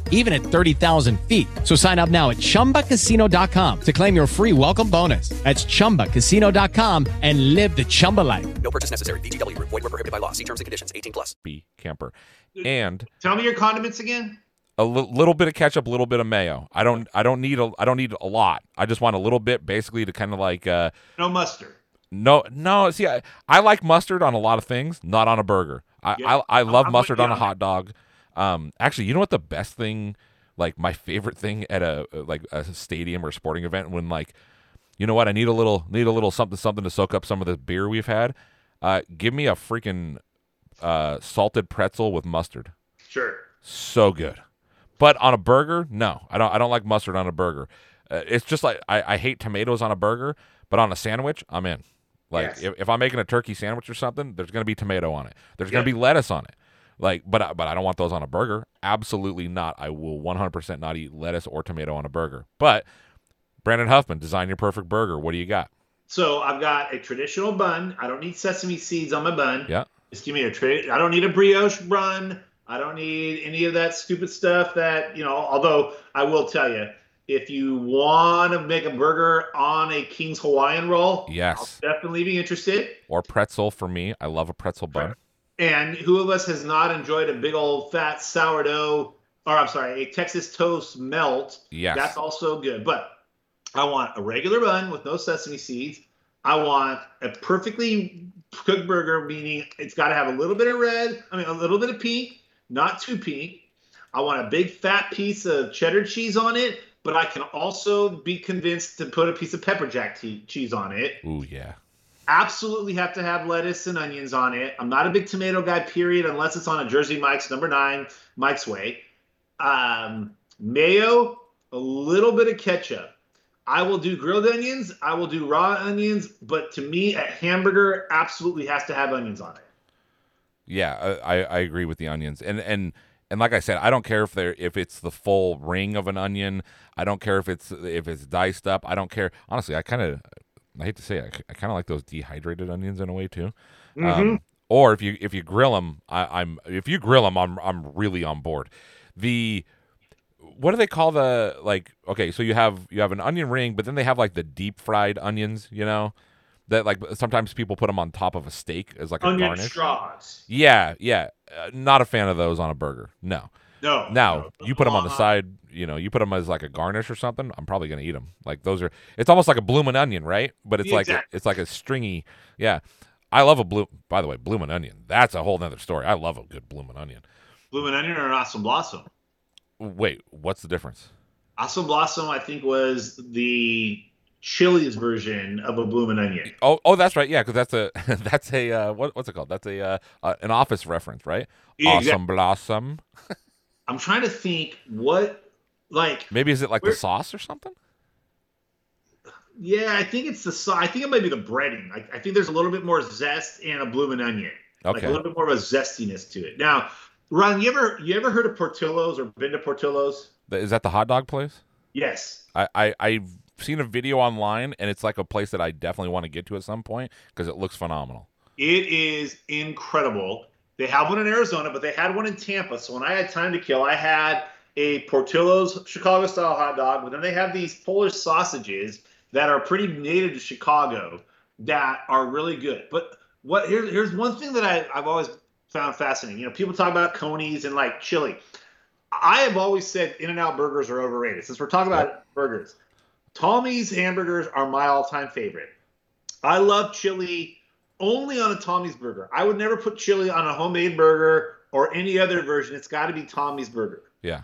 even at 30,000 feet. So sign up now at ChumbaCasino.com to claim your free welcome bonus. That's ChumbaCasino.com and live the Chumba life. No purchase necessary. VGW. Void where prohibited by law. See terms and conditions. 18+. Be camper. And tell me your condiments again. A little bit of ketchup, a little bit of mayo. I don't need a lot. I just want a little bit, basically, to kind of like. No mustard. No. See, I like mustard on a lot of things, not on a burger. I love mustard on a hot dog. Actually, you know what the best thing, like my favorite thing at a stadium or sporting event, when like, you know what, I need a little something to soak up some of this beer we've had. Give me a freaking salted pretzel with mustard. Sure. So good. But on a burger, no, I don't like mustard on a burger. It's just like I hate tomatoes on a burger, but on a sandwich, I'm in. Like yes. If I'm making a turkey sandwich or something, there's gonna be tomato on it. There's gonna be lettuce on it. Like, but I don't want those on a burger. Absolutely not. I will 100% not eat lettuce or tomato on a burger. But Brandon Huffman, design your perfect burger. What do you got? So I've got a traditional bun. I don't need sesame seeds on my bun. Yeah. Just give me I don't need a brioche bun. I don't need any of that stupid stuff that, although I will tell you, if you want to make a burger on a King's Hawaiian roll, yes, I'll definitely be interested. Or pretzel for me. I love a pretzel bun. And who of us has not enjoyed a big old fat sourdough, or a Texas toast melt? Yes. That's also good. But I want a regular bun with no sesame seeds. I want a perfectly cooked burger, meaning it's got to have a little bit of red, a little bit of pink, not too pink. I want a big fat piece of cheddar cheese on it, but I can also be convinced to put a piece of pepper jack cheese on it. Ooh, yeah. Absolutely have to have lettuce and onions on it. I'm not a big tomato guy, period, unless it's on a Jersey Mike's No. 9, Mike's Way. Mayo, a little bit of ketchup. I will do grilled onions. I will do raw onions. But to me, a hamburger absolutely has to have onions on it. Yeah, I agree with the onions. And like I said, I don't care if it's the full ring of an onion. I don't care if it's diced up. I don't care. Honestly, I hate to say it, I kind of like those dehydrated onions in a way too. Mm-hmm. Or if you grill them, I'm really on board. What do they call the, like, okay, so you have an onion ring, but then they have, like, the deep-fried onions, you know, that, like, sometimes people put them on top of a steak as, like, onion a garnish. Onion straws. Yeah. Not a fan of those on a burger. No. Now, you put them on the side, you know, you put them as, like, a garnish or something, I'm probably going to eat them. Like, those are, it's almost like a bloomin' onion, right? But it's, exactly. It's like a stringy, yeah. I love by the way, bloomin' onion. That's a whole other story. I love a good bloomin' onion. Bloomin' onion or an awesome blossom? Wait, what's the difference? Awesome Blossom, I think, was the Chili's version of a bloomin' onion. Oh, that's right. Yeah, because that's a what's it called? That's a an Office reference, right? Yeah, awesome exactly. Blossom. I'm trying to think what, like, maybe is it like the sauce or something? Yeah, I think it's the sauce. I think it might be the breading. I think there's a little bit more zest in a bloomin' onion. Okay, like a little bit more of a zestiness to it now. Ron, you ever heard of Portillo's or been to Portillo's? Is that the hot dog place? Yes. I've seen a video online, and it's like a place that I definitely want to get to at some point because it looks phenomenal. It is incredible. They have one in Arizona, but they had one in Tampa. So when I had time to kill, I had a Portillo's Chicago-style hot dog, but then they have these Polish sausages that are pretty native to Chicago that are really good. But here's one thing that I've always found fascinating. You know, people talk about Coney's and like chili. I have always said In-N-Out burgers are overrated. Since we're talking about burgers, Tommy's hamburgers are my all-time favorite. I love chili only on a Tommy's burger. I would never put chili on a homemade burger or any other version. It's got to be Tommy's burger. Yeah,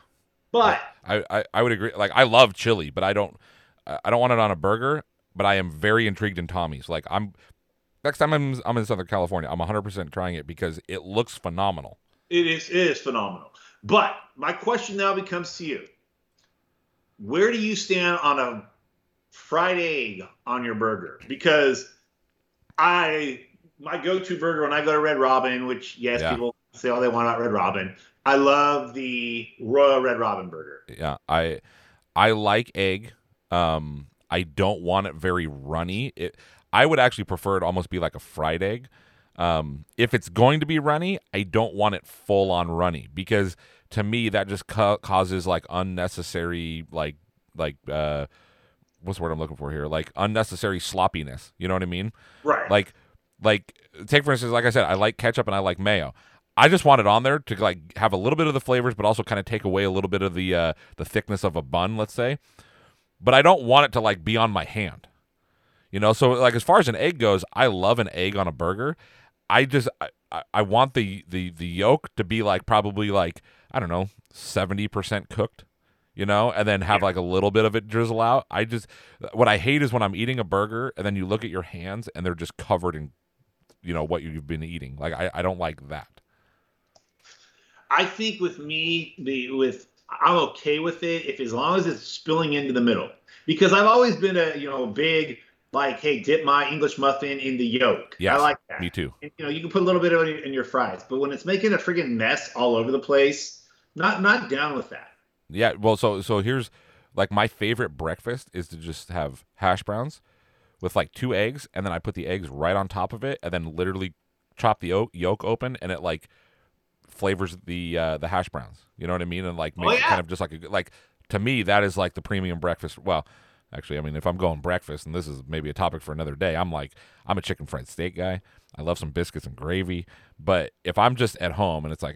but I would agree. Like, I love chili, but I don't want it on a burger. But I am very intrigued in Tommy's. Like, next time I'm in Southern California, I'm 100% trying it because it looks phenomenal. It is phenomenal. But my question now becomes to you. Where do you stand on a fried egg on your burger? Because my go-to burger when I go to Red Robin, which, yes, yeah, people say all they want about Red Robin, I love the Royal Red Robin burger. Yeah, I like egg. I don't want it very runny. I would actually prefer it almost be like a fried egg. If it's going to be runny, I don't want it full on runny because to me that just causes like unnecessary like what's the word I'm looking for here? Like unnecessary sloppiness. You know what I mean? Right. Like take for instance, like I said, I like ketchup and I like mayo. I just want it on there to like have a little bit of the flavors, but also kind of take away a little bit of the thickness of a bun, let's say. But I don't want it to like be on my hand. You know, so like as far as an egg goes, I love an egg on a burger. I want the yolk to be like probably like, I don't know, 70% cooked, you know, and then have like a little bit of it drizzle out. What I hate is when I'm eating a burger and then you look at your hands and they're just covered in, you know, what you've been eating. Like I don't like that. I think with me, I'm okay with it if as long as it's spilling into the middle, because I've always been a big, like, hey, dip my English muffin in the yolk. Yeah, I like that. Me too. And, you know, you can put a little bit of it in your fries, but when it's making a friggin' mess all over the place, not down with that. Yeah, well, so here's like my favorite breakfast is to just have hash browns with like 2 eggs, and then I put the eggs right on top of it, and then literally chop the yolk open, and it like flavors the hash browns. You know what I mean? And like makes it kind of just like to me that is like the premium breakfast. Well. Actually, I mean, if I'm going breakfast, and this is maybe a topic for another day, I'm a chicken fried steak guy. I love some biscuits and gravy. But if I'm just at home and it's like,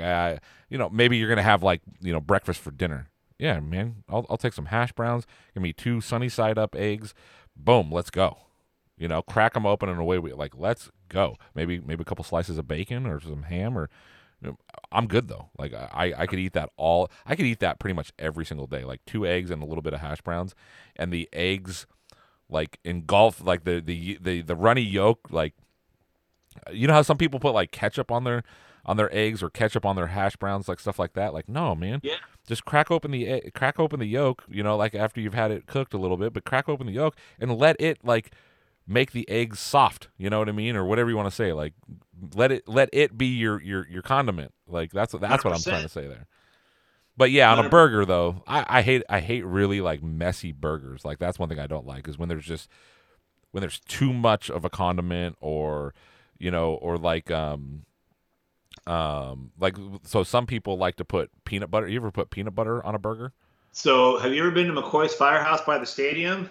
maybe you're going to have like, you know, breakfast for dinner. yeah, man, I'll take some hash browns. Give me 2 sunny side up eggs. Boom, let's go. You know, crack them open and away we like. Let's go. Maybe a couple slices of bacon or some ham or. I'm good though. Like I could eat that all. I could eat that pretty much every single day. Like 2 eggs and a little bit of hash browns, and the eggs, like engulf like the runny yolk. Like you know how some people put like ketchup on their eggs or ketchup on their hash browns, like stuff like that. Like no man, yeah. Just crack open the yolk. You know, like after you've had it cooked a little bit, but crack open the yolk and let it like make the eggs soft. You know what I mean, or whatever you want to say. Like. Let it be your condiment. Like that's 100%. What I'm trying to say there. But yeah, on a burger though, I hate really like messy burgers. Like that's one thing I don't like is when there's too much of a condiment or you know or like so some people like to put peanut butter. You ever put peanut butter on a burger? So have you ever been to McCoy's Firehouse by the stadium?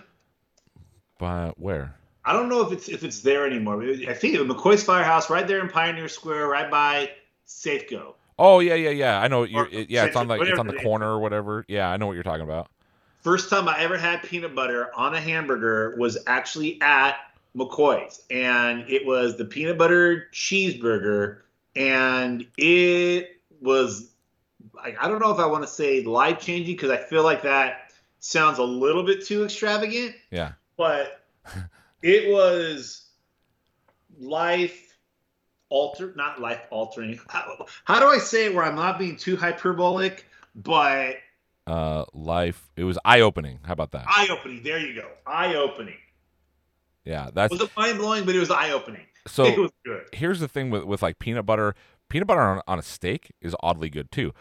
By where? I don't know if it's there anymore. I think it was McCoy's Firehouse right there in Pioneer Square, right by Safeco. Oh yeah. I know. It's on the corner or whatever. Yeah, I know what you're talking about. First time I ever had peanut butter on a hamburger was actually at McCoy's, and it was the peanut butter cheeseburger, and it was I don't know if I want to say life changing because I feel like that sounds a little bit too extravagant. Yeah, but. It was not life altering. How do I say it where I'm not being too hyperbolic, but it was eye opening. How about that? Eye opening. There you go. Eye opening. Yeah, that was mind blowing, but it was eye opening. So it was good. Here's the thing with like peanut butter on a steak is oddly good too.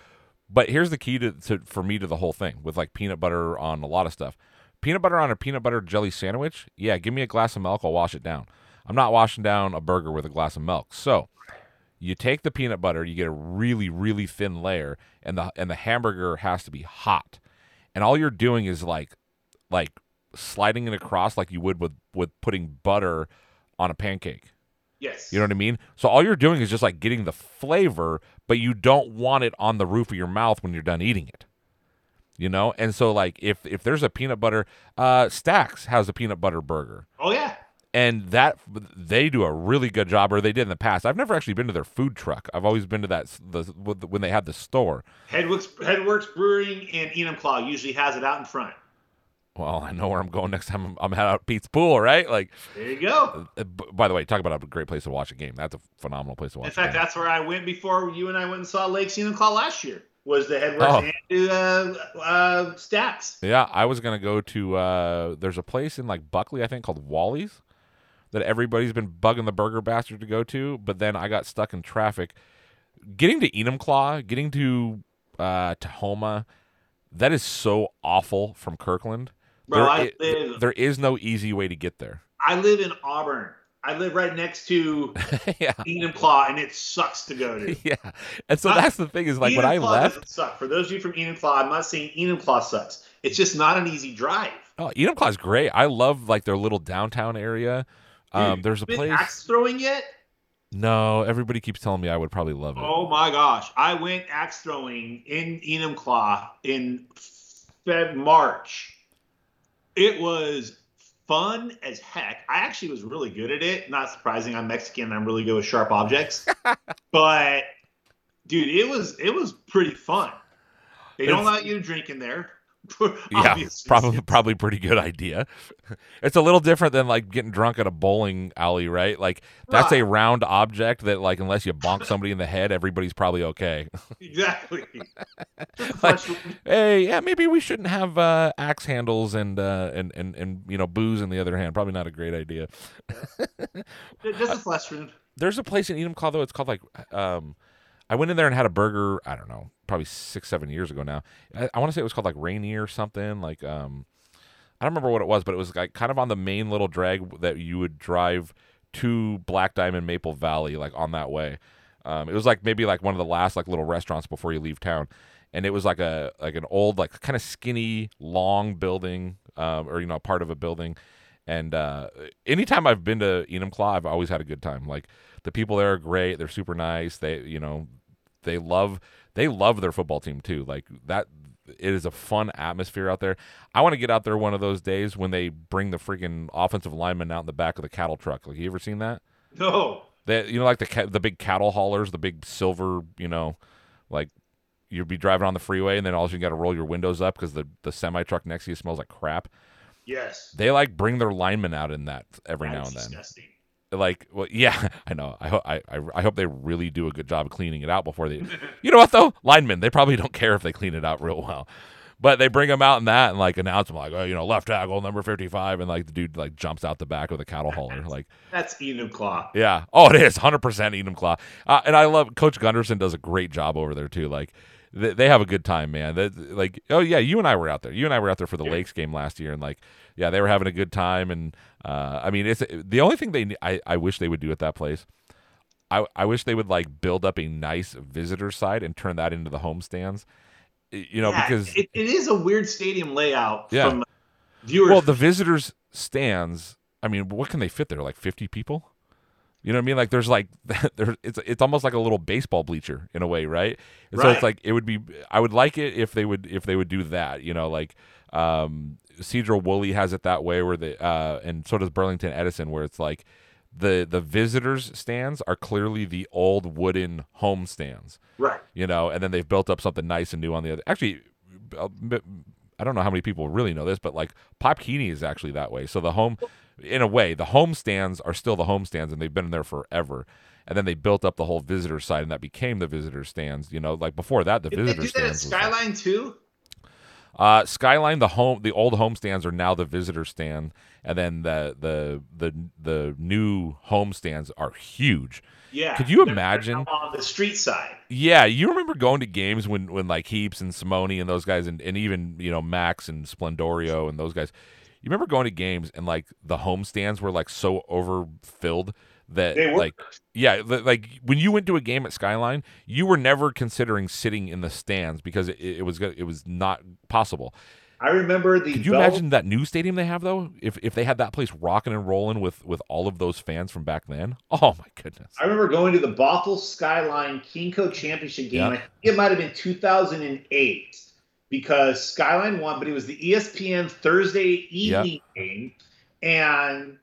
But here's the key for me to the whole thing with like peanut butter on a lot of stuff. Peanut butter on a peanut butter jelly sandwich? Yeah, give me a glass of milk, I'll wash it down. I'm not washing down a burger with a glass of milk. So, you take the peanut butter, you get a really, really thin layer, and the hamburger has to be hot. And all you're doing is like sliding it across like you would with putting butter on a pancake. Yes. You know what I mean? So all you're doing is just like getting the flavor, but you don't want it on the roof of your mouth when you're done eating it. You know, and so like if there's a peanut butter, Stax has a peanut butter burger. Oh yeah, and that they do a really good job, or they did in the past. I've never actually been to their food truck. I've always been to the when they had the store. Headworks Brewing in Enumclaw usually has it out in front. Well, I know where I'm going next time. I'm headed out to Pete's Pool, right? Like there you go. By the way, talk about a great place to watch a game. That's a phenomenal place to watch. In fact, that's where I went before you and I went and saw Lakes Enumclaw last year. Was the Headworks and Stax. Yeah, I was going to go to, there's a place in like Buckley, I think, called Wally's that everybody's been bugging the burger bastard to go to, but then I got stuck in traffic. Getting to Enumclaw, getting to Tahoma, that is so awful from Kirkland. Bro, there is no easy way to get there. I live in Auburn. I live right next to yeah. Enumclaw, and it sucks to go to. Yeah, and so that's the thing is like Enumclaw when I left. Doesn't suck. For those of you from Enumclaw, I'm not saying Enumclaw sucks. It's just not an easy drive. Oh, Enumclaw is great. I love like their little downtown area. Dude, there's a place. Axe throwing yet? No, everybody keeps telling me I would probably love it. Oh my gosh, I went axe throwing in Enumclaw in March. It was. Fun as heck. I actually was really good at it. Not surprising. I'm Mexican and I'm really good with sharp objects. But, dude, it was pretty fun. They don't allow you to drink in there. Yeah, probably pretty good idea. It's a little different than, like, getting drunk at a bowling alley, right? Like, that's a round object that, like, unless you bonk somebody in the head, everybody's probably okay. Exactly. Like, hey, yeah, maybe we shouldn't have axe handles and you know booze in the other hand. Probably not a great idea. Just a flesh wound. There's a place in Enumclaw though. It's called like I went in there and had a burger. I don't know, probably 6-7 years ago now. I want to say it was called like Rainier or something. Like I don't remember what it was, but it was like kind of on the main little drag that you would drive to Black Diamond Maple Valley, like on that way. It was like maybe like one of the last like little restaurants before you leave town. And it was like an old, like kind of skinny, long building, or you know, part of a building. And anytime I've been to Enumclaw, I've always had a good time. Like the people there are great; they're super nice. They love their football team too. Like that, It is a fun atmosphere out there. I want to get out there one of those days when they bring the freaking offensive lineman out in the back of the cattle truck. Like, you ever seen that? No. That, you know, like the big cattle haulers, the big silver, you know, like you'd be driving on the freeway and then also you got to roll your windows up because the semi truck next to you smells like crap. Yes. They like bring their linemen out in that every now and then. Disgusting. Like, well, yeah, I know. I hope they really do a good job of cleaning it out before they. You know what though, linemen, they probably don't care if they clean it out real well, but they bring them out in that and like announce them like, oh, you know, left tackle number 55, and like the dude like jumps out the back with a cattle hauler. Like that's Enum Claw. Yeah. Oh, it is 100% Enum Claw. And I love Coach Gunderson does a great job over there too. Like they have a good time, man. Like, oh yeah, you and I were out there. You and I were out there for the Lakes game last year, and like. Yeah, they were having a good time, and I mean, it's the only thing I wish they would do at that place. I wish they would like build up a nice visitor side and turn that into the home stands, you know, because it is a weird stadium layout. Yeah. From viewers. Well, the visitors' stands. I mean, what can they fit there? Like 50 people. You know what I mean? Like there's like it's almost like a little baseball bleacher in a way, right? And so it's like it would be. I would like it if they would do that. You know, like. Cedral Woolley has it that way, where the and so does Burlington Edison, where it's like the visitors stands are clearly the old wooden home stands, right? You know, and then they've built up something nice and new on the other. Actually, I don't know how many people really know this, but like Pop Keeney is actually that way. So the home, in a way, the home stands are still the home stands, and they've been there forever. And then they built up the whole visitor side, and that became the visitor stands. You know, like before that, the visitor stands. Did they do that at Skyline too? Skyline, the old home stands are now the visitor stand, and then the new home stands are huge. Yeah, could you imagine on the street side? Yeah, you remember going to games when like Heaps and Simone and those guys, and even you know Max and Splendorio and those guys. You remember going to games and like the home stands were like so overfilled that they were. Like yeah, like when you went to a game at Skyline, you were never considering sitting in the stands because it was not possible. I remember the. Could you imagine that new stadium they have though? If they had that place rocking and rolling with all of those fans from back then, oh my goodness! I remember going to the Bothell Skyline Kingco Championship game. Yeah. I think it might have been 2008 because Skyline won, but it was the ESPN Thursday evening game, and.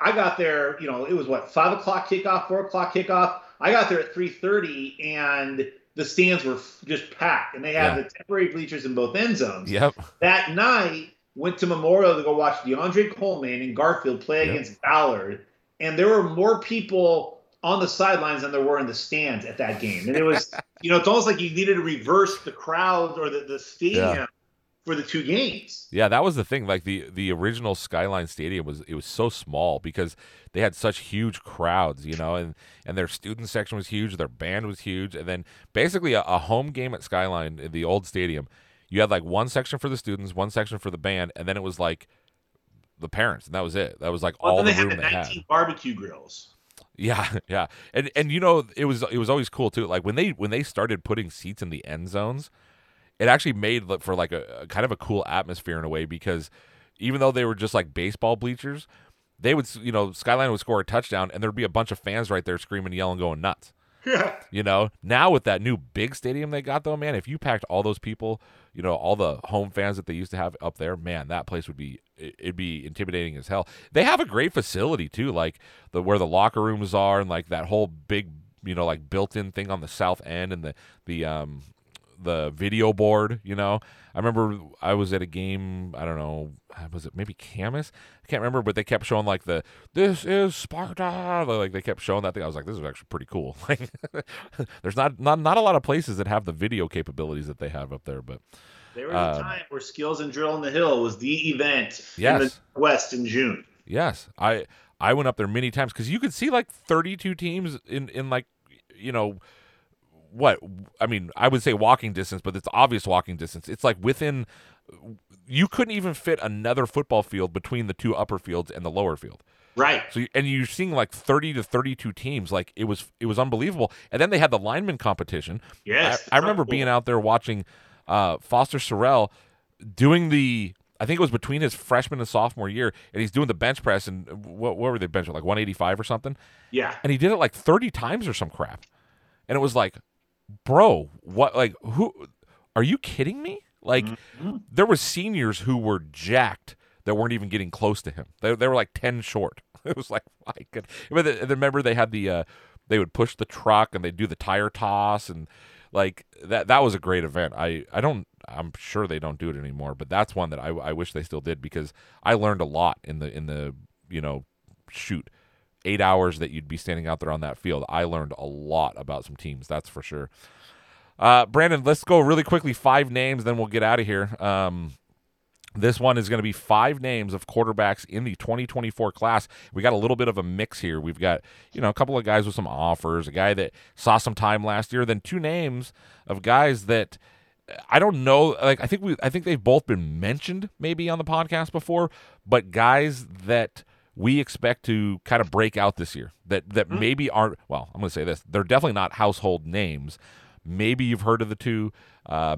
I got there, you know, it was 5 o'clock kickoff, 4 o'clock kickoff. I got there at 3:30 and the stands were just packed and they had the temporary bleachers in both end zones. Yep. That night went to Memorial to go watch DeAndre Coleman and Garfield play against Ballard. And there were more people on the sidelines than there were in the stands at that game. And it was, you know, it's almost like you needed to reverse the crowd or the stadium. Yeah. For the two games. Yeah, that was the thing. Like the original Skyline Stadium was so small because they had such huge crowds, you know, and their student section was huge, their band was huge, and then basically a home game at Skyline in the old stadium, you had like one section for the students, one section for the band, and then it was like the parents, and that was it. That was like all the room they had. 19 barbecue grills. Yeah. And you know, it was always cool too. Like when they started putting seats in the end zones. It actually made for like a kind of a cool atmosphere in a way because even though they were just like baseball bleachers, they would, you know, Skyline would score a touchdown and there'd be a bunch of fans right there screaming, yelling, going nuts. Yeah. You know, now with that new big stadium they got though, man, if you packed all those people, you know, all the home fans that they used to have up there, man, that place would be, it'd be intimidating as hell. They have a great facility too, like where the locker rooms are and like that whole big, you know, like built-in thing on the south end and the video board, you know. I remember I was at a game, I don't know, was it maybe Camas? I can't remember, but they kept showing like this is Sparta. Like they kept showing that thing. I was like, this is actually pretty cool. Like there's not a lot of places that have the video capabilities that they have up there, but there was a time where Skills and Drill on the Hill was the event in the West in June. Yes. I went up there many times because you could see like 32 teams in like, you know, what I mean, I would say walking distance, but it's obvious walking distance. It's like within, you couldn't even fit another football field between the two upper fields and the lower field, right? So, and you're seeing like 30 to 32 teams, like it was unbelievable. And then they had the lineman competition. Yes, I remember being out there watching Foster Sorrell doing the. I think it was between his freshman and sophomore year, and he's doing the bench press and what were they benching like 185 or something? Yeah, and he did it like 30 times or some crap, and it was like. Bro, what? Like, who? Are you kidding me? Like, there were seniors who were jacked that weren't even getting close to him. They were like 10 short. It was like, my goodness. Remember they had the they would push the truck and they'd do the tire toss, and like that was a great event. I'm sure they don't do it anymore, but that's one that I wish they still did, because I learned a lot in the you know, 8 hours that you'd be standing out there on that field. I learned a lot about some teams, that's for sure. Brandon, let's go really quickly, 5 names, then we'll get out of here. This one is going to be 5 names of quarterbacks in the 2024 class. We got a little bit of a mix here. We've got, you know, a couple of guys with some offers, a guy that saw some time last year, then 2 names of guys that I don't know. Like, I think they've both been mentioned maybe on the podcast before, but guys that we expect to kind of break out this year that maybe aren't. Well, I'm going to say this: they're definitely not household names. Maybe you've heard of the 2,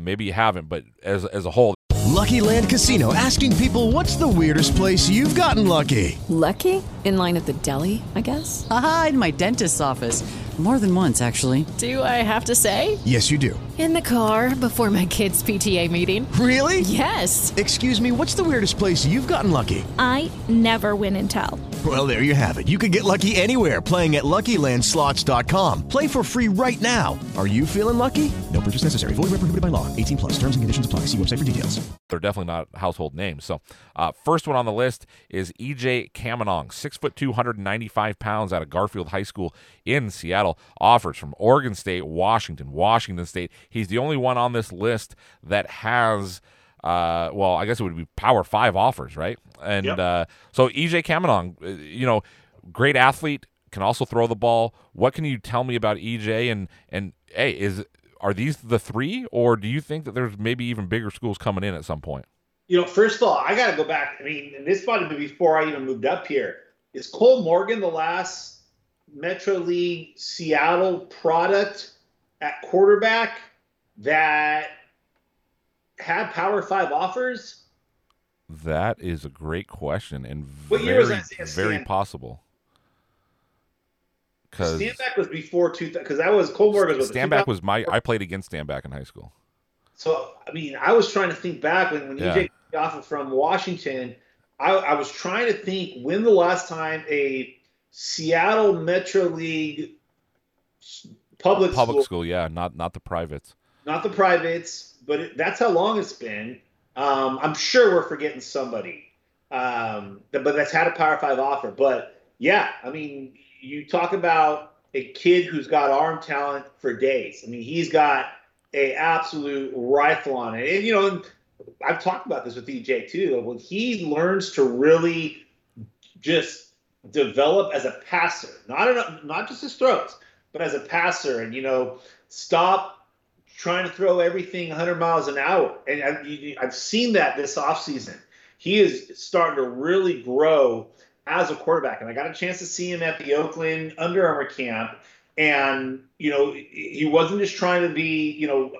maybe you haven't, but as a whole. Lucky Land Casino, asking people, what's the weirdest place you've gotten lucky? Lucky? In line at the deli, I guess? Aha, in my dentist's office. More than once, actually. Do I have to say? Yes, you do. In the car, before my kids' PTA meeting. Really? Yes. Excuse me, what's the weirdest place you've gotten lucky? I never win and tell. Well, there you have it. You can get lucky anywhere, playing at LuckyLandSlots.com. Play for free right now. Are you feeling lucky? No purchase necessary. Void where prohibited by law. 18 plus. Terms and conditions apply. See website for details. They're definitely not household names. So first one on the list is EJ Kamenong, 6'2", 195 pounds, out of Garfield High School in Seattle. Offers from Oregon State, Washington State. He's the only one on this list that has, well, I guess it would be Power 5 offers, right? And yep. So EJ Kamenong, you know, great athlete, can also throw the ball. What can you tell me about EJ? And hey, are these the 3, or do you think that there's maybe even bigger schools coming in at some point? You know, first of all, I got to go back. I mean, and this might have been before I even moved up here. Is Cole Morgan the last Metro League Seattle product at quarterback that had Power 5 offers? That is a great question, and what year was that? Very possible. Stanback was before 2000, because that was Cole Morgan. Stanback was I played against Stanback in high school. So, I mean, I was trying to think back when EJ got offered from Washington. I was trying to think when the last time a Seattle Metro League public school, yeah, not the privates. Not the privates, but that's how long it's been. I'm sure we're forgetting somebody, but that's had a Power 5 offer. But, yeah, I mean, you talk about a kid who's got arm talent for days. I mean, he's got an absolute rifle on it. And, you know, I've talked about this with EJ, too. When he learns to really just develop as a passer, not just his throws, but as a passer, and, you know, stop trying to throw everything 100 miles an hour. And I've seen that this offseason. He is starting to really grow as a quarterback, and I got a chance to see him at the Oakland Under Armour camp, and, you know, he wasn't just trying to be, you know,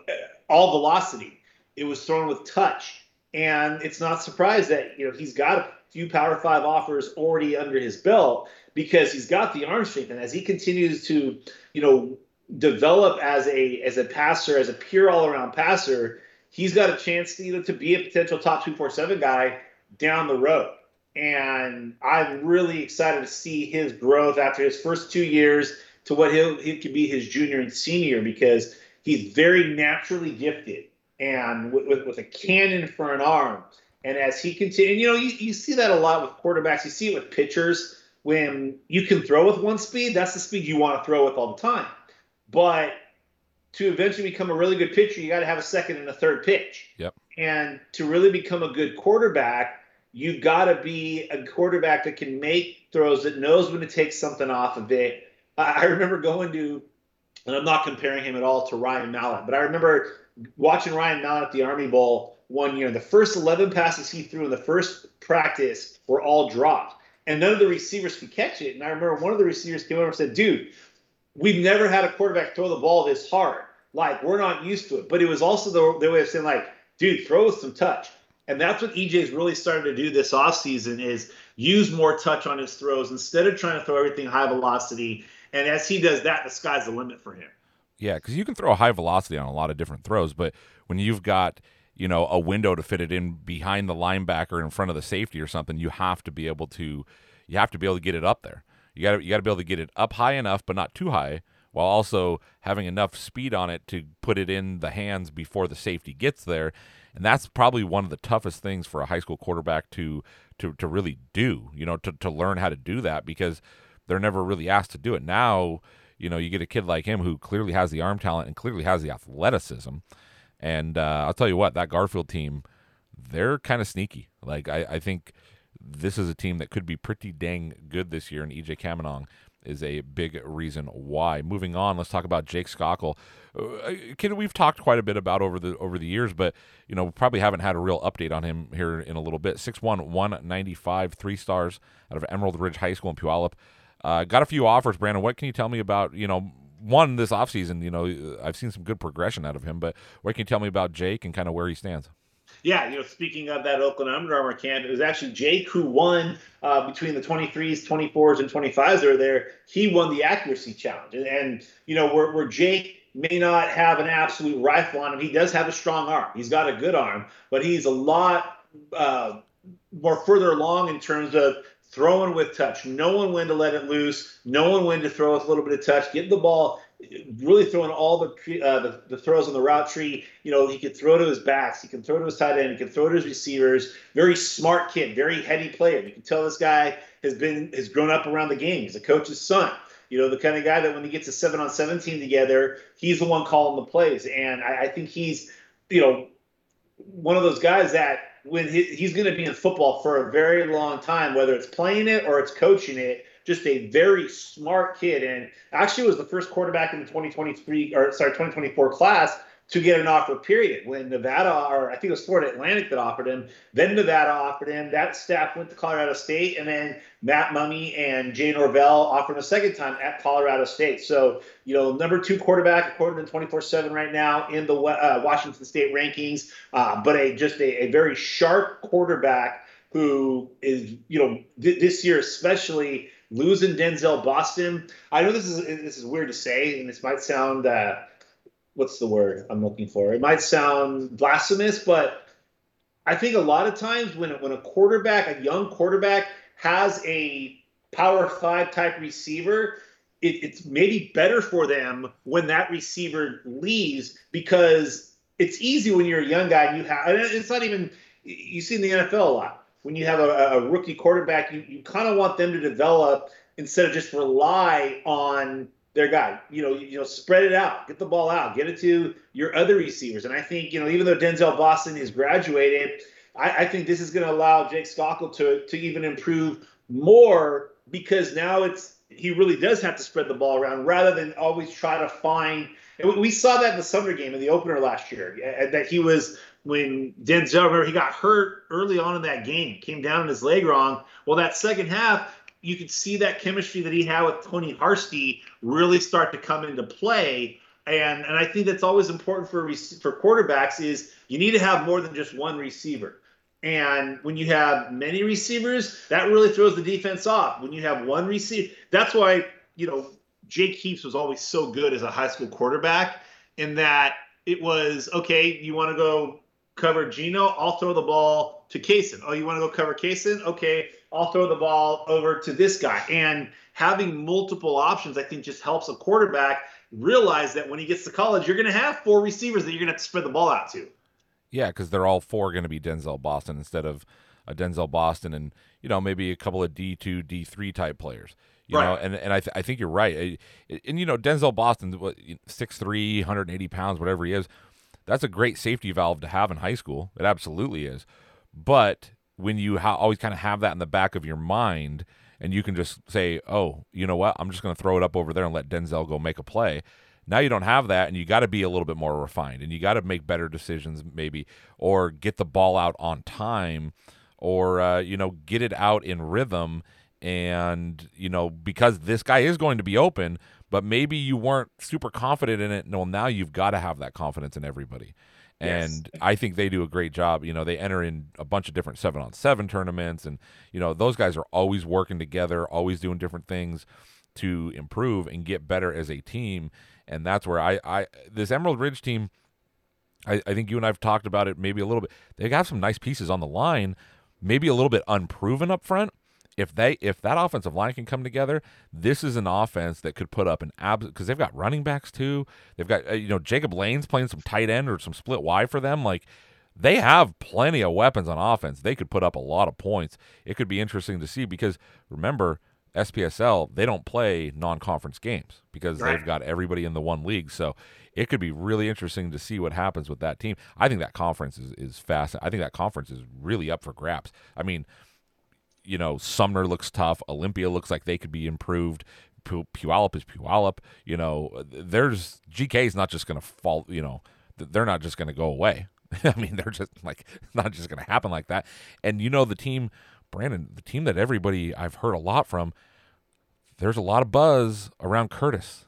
all velocity. It was thrown with touch, and it's not surprised that, you know, he's got a few Power 5 offers already under his belt, because he's got the arm strength, and as he continues to, you know, develop as a passer, as a pure all-around passer, he's got a chance, you know, to be a potential top 247 guy down the road. And I'm really excited to see his growth after his first 2 years to what he could be his junior and senior, because he's very naturally gifted and with a cannon for an arm. And as he continues, you know, you see that a lot with quarterbacks. You see it with pitchers. When you can throw with one speed, that's the speed you want to throw with all the time. But to eventually become a really good pitcher, you got to have a second and a third pitch. Yep. And to really become a good quarterback, you've got to be a quarterback that can make throws, that knows when to take something off of it. I remember going to, and I'm not comparing him at all to Ryan Mallett, but I remember watching Ryan Mallett at the Army Bowl one year. The first 11 passes he threw in the first practice were all dropped, and none of the receivers could catch it. And I remember one of the receivers came over and said, dude, we've never had a quarterback throw the ball this hard. Like, we're not used to it. But it was also the way of saying, like, dude, throw with some touch. And that's what EJ's really started to do this offseason, is use more touch on his throws instead of trying to throw everything high velocity. And as he does that, the sky's the limit for him. Yeah, because you can throw a high velocity on a lot of different throws, but when you've got – you know, a window to fit it in behind the linebacker in front of the safety or something, you have to be able to get it up there. You got to be able to get it up high enough but not too high, while also having enough speed on it to put it in the hands before the safety gets there. And that's probably one of the toughest things for a high school quarterback to really do, you know, to learn how to do that, because they're never really asked to do it. Now, you know, you get a kid like him who clearly has the arm talent and clearly has the athleticism. And I'll tell you what, that Garfield team, they're kind of sneaky. Like, I think this is a team that could be pretty dang good this year, and E.J. Kamenong is a big reason why. Moving on, let's talk about Jake Skockel, a kid we've talked quite a bit about over the years, but, you know, probably haven't had a real update on him here in a little bit. 6'1", 195, 3 stars out of Emerald Ridge High School in Puyallup. Got a few offers, Brandon. What can you tell me about, you know, one, this offseason, you know, I've seen some good progression out of him, but what can you tell me about Jake and kind of where he stands? Yeah, you know, speaking of that Oakland Under Armour camp, it was actually Jake who won between the 23s, 24s, and 25s that are there. He won the accuracy challenge. And you know, where Jake may not have an absolute rifle on him, he does have a strong arm. He's got a good arm, but he's a lot more further along in terms of throwing with touch, knowing when to let it loose, knowing when to throw with a little bit of touch, get the ball, really throwing all the throws on the route tree. You know, he could throw to his backs, he can throw to his tight end, he can throw to his receivers. Very smart kid, very heady player. You can tell this guy has grown up around the game. He's a coach's son. You know, the kind of guy that when he gets a 7-on-7 team together, he's the one calling the plays. And I think he's, you know, one of those guys that when he's going to be in football for a very long time, whether it's playing it or it's coaching it. Just a very smart kid, and actually was the first quarterback in the 2024 class to get an offer, period. When Nevada, or I think it was Florida Atlantic that offered him, then Nevada offered him, that staff went to Colorado State, and then Matt Mummy and Jay Norvell offered him a second time at Colorado State. So, you know, #2 quarterback according to 24/7 right now in the Washington State rankings, but just a very sharp quarterback who is, you know, this year especially losing Denzel Boston. I know this is weird to say, and this might sound what's the word I'm looking for? It might sound blasphemous, but I think a lot of times when a young quarterback has a Power 5 type receiver, it's maybe better for them when that receiver leaves, because it's easy when you're a young guy and you see in the NFL a lot. When you have a rookie quarterback, you kind of want them to develop instead of just rely on their guy. You know, spread it out, get the ball out, get it to your other receivers. And I think, you know, even though Denzel Boston is graduated, I think this is going to allow Jake Skockel to even improve more, because now he really does have to spread the ball around rather than always try to find. And we saw that in the Sumner game in the opener last year, that he was. When Denzel, remember, he got hurt early on in that game, came down in his leg wrong. Well, that second half, you could see that chemistry that he had with Tony Harstey really start to come into play. And I think that's always important for quarterbacks, is you need to have more than just one receiver. And when you have many receivers, that really throws the defense off. When you have one receiver, that's why, you know, Jake Heaps was always so good as a high school quarterback, in that it was, okay, you want to go cover Gino, I'll throw the ball to Kaysen. Oh, you want to go cover Kaysen? Okay, I'll throw the ball over to this guy. And having multiple options, I think, just helps a quarterback realize that when he gets to college, you're going to have 4 receivers that you're going to have to spread the ball out to. Yeah, because they're all 4 going to be Denzel Boston instead of a Denzel Boston and, you know, maybe a couple of D2, D3 type players. You right. know, and I think you're right. And, you know, Denzel Boston, 6'3", 180 pounds, whatever he is, that's a great safety valve to have in high school. It absolutely is. But when you always kind of have that in the back of your mind, and you can just say, oh, you know what, I'm just going to throw it up over there and let Denzel go make a play. Now you don't have that, and you got to be a little bit more refined, and you got to make better decisions maybe, or get the ball out on time, or, you know, get it out in rhythm. And, you know, because this guy is going to be open, but maybe you weren't super confident in it. Well, now you've got to have that confidence in everybody. Yes. And I think they do a great job. You know, they enter in a bunch of different 7-on-7 tournaments, and, you know, those guys are always working together, always doing different things to improve and get better as a team. And that's where this Emerald Ridge team, I think you and I have talked about it maybe a little bit. They got some nice pieces on the line, maybe a little bit unproven up front. If that offensive line can come together, this is an offense that could put up an absolute, because they've got running backs too. They've got, Jacob Lane's playing some tight end or some split wide for them. Like, they have plenty of weapons on offense. They could put up a lot of points. It could be interesting to see because, remember, SPSL, they don't play non-conference games because they've got everybody in the one league. So it could be really interesting to see what happens with that team. I think that conference is fascinating. I think that conference is really up for grabs. I mean, Sumner looks tough. Olympia looks like they could be improved. Puyallup is Puyallup. There's GK is not just going to fall. They're not just going to go away. I mean, they're just like not just going to happen like that. And the team, Brandon, the team that everybody I've heard a lot from, there's a lot of buzz around Curtis.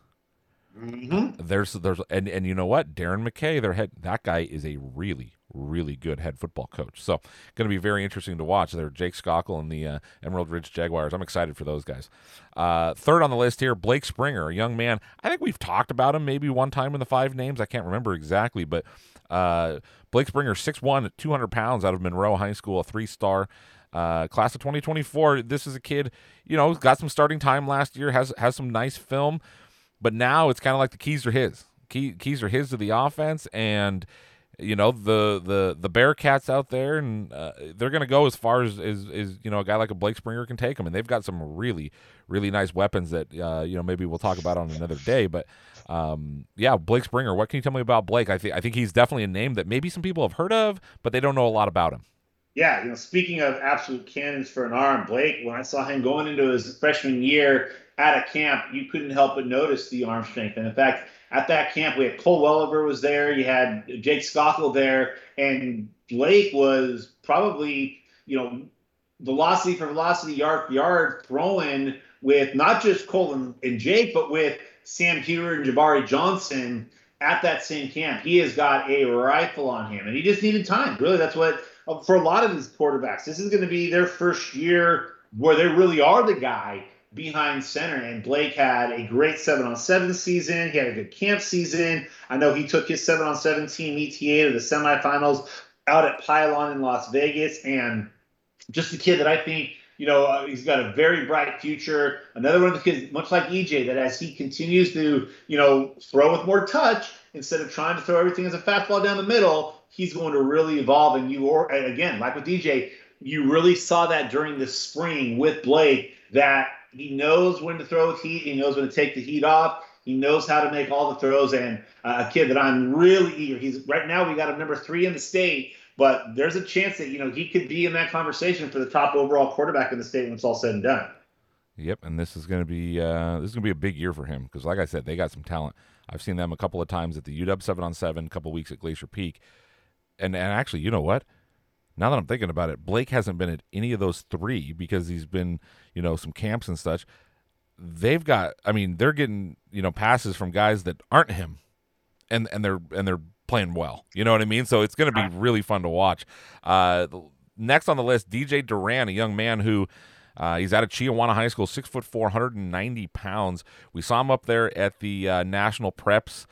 Mm-hmm. There's and you know what? Darren McKay, that guy is a really, really good head football coach. So going to be very interesting to watch. They're Jake Skockle and the Emerald Ridge Jaguars. I'm excited for those guys. Third on the list here, Blake Springer, a young man. I think we've talked about him maybe one time in the five names. I can't remember exactly, but Blake Springer, 6'1", 200 pounds, out of Monroe High School, a three-star. Class of 2024, this is a kid, got some starting time last year, has some nice film, but now it's kind of like the keys are his. Keys are his to the offense, and the Bearcats out there, and they're going to go as far as a guy like a Blake Springer can take them, and they've got some really, really nice weapons that maybe we'll talk about on another day. But Blake Springer, what can you tell me about Blake? I think he's definitely a name that maybe some people have heard of, but they don't know a lot about him. Yeah, speaking of absolute cannons for an arm, Blake, when I saw him going into his freshman year at a camp, you couldn't help but notice the arm strength. And in fact, at that camp, we had Cole Welliver was there, you had Jake Skockle there, and Blake was probably, velocity for velocity, yard for yard, throwing with not just Cole and Jake, but with Sam Hewer and Jabari Johnson at that same camp. He has got a rifle on him, and he just needed time. Really, that's what... For a lot of these quarterbacks, this is going to be their first year where they really are the guy behind center. And Blake had a great 7-on-7 season. He had a good camp season. I know he took his 7-on-7 team ETA to the semifinals out at Pylon in Las Vegas. And just a kid that I think, he's got a very bright future. Another one of the kids, much like EJ, that as he continues to, throw with more touch instead of trying to throw everything as a fastball down the middle, he's going to really evolve. And again, like with DJ, you really saw that during the spring with Blake, that he knows when to throw with heat. He knows when to take the heat off. He knows how to make all the throws. And a kid that I'm really eager. He's right now, we got him number 3 in the state, but there's a chance that, he could be in that conversation for the top overall quarterback in the state when it's all said and done. Yep. And this is going to be, a big year for him. 'Cause like I said, they got some talent. I've seen them a couple of times at the UW 7-on-7, a couple of weeks at Glacier Peak. And actually, you know what? Now that I'm thinking about it, Blake hasn't been at any of those 3 because he's been, some camps and such. They've got, they're getting, passes from guys that aren't him, and they're playing well. You know what I mean? So it's going to be really fun to watch. Next on the list, DJ Duran, a young man who. He's out of Chiawana High School, 6'4", 190 pounds. We saw him up there at the National Preps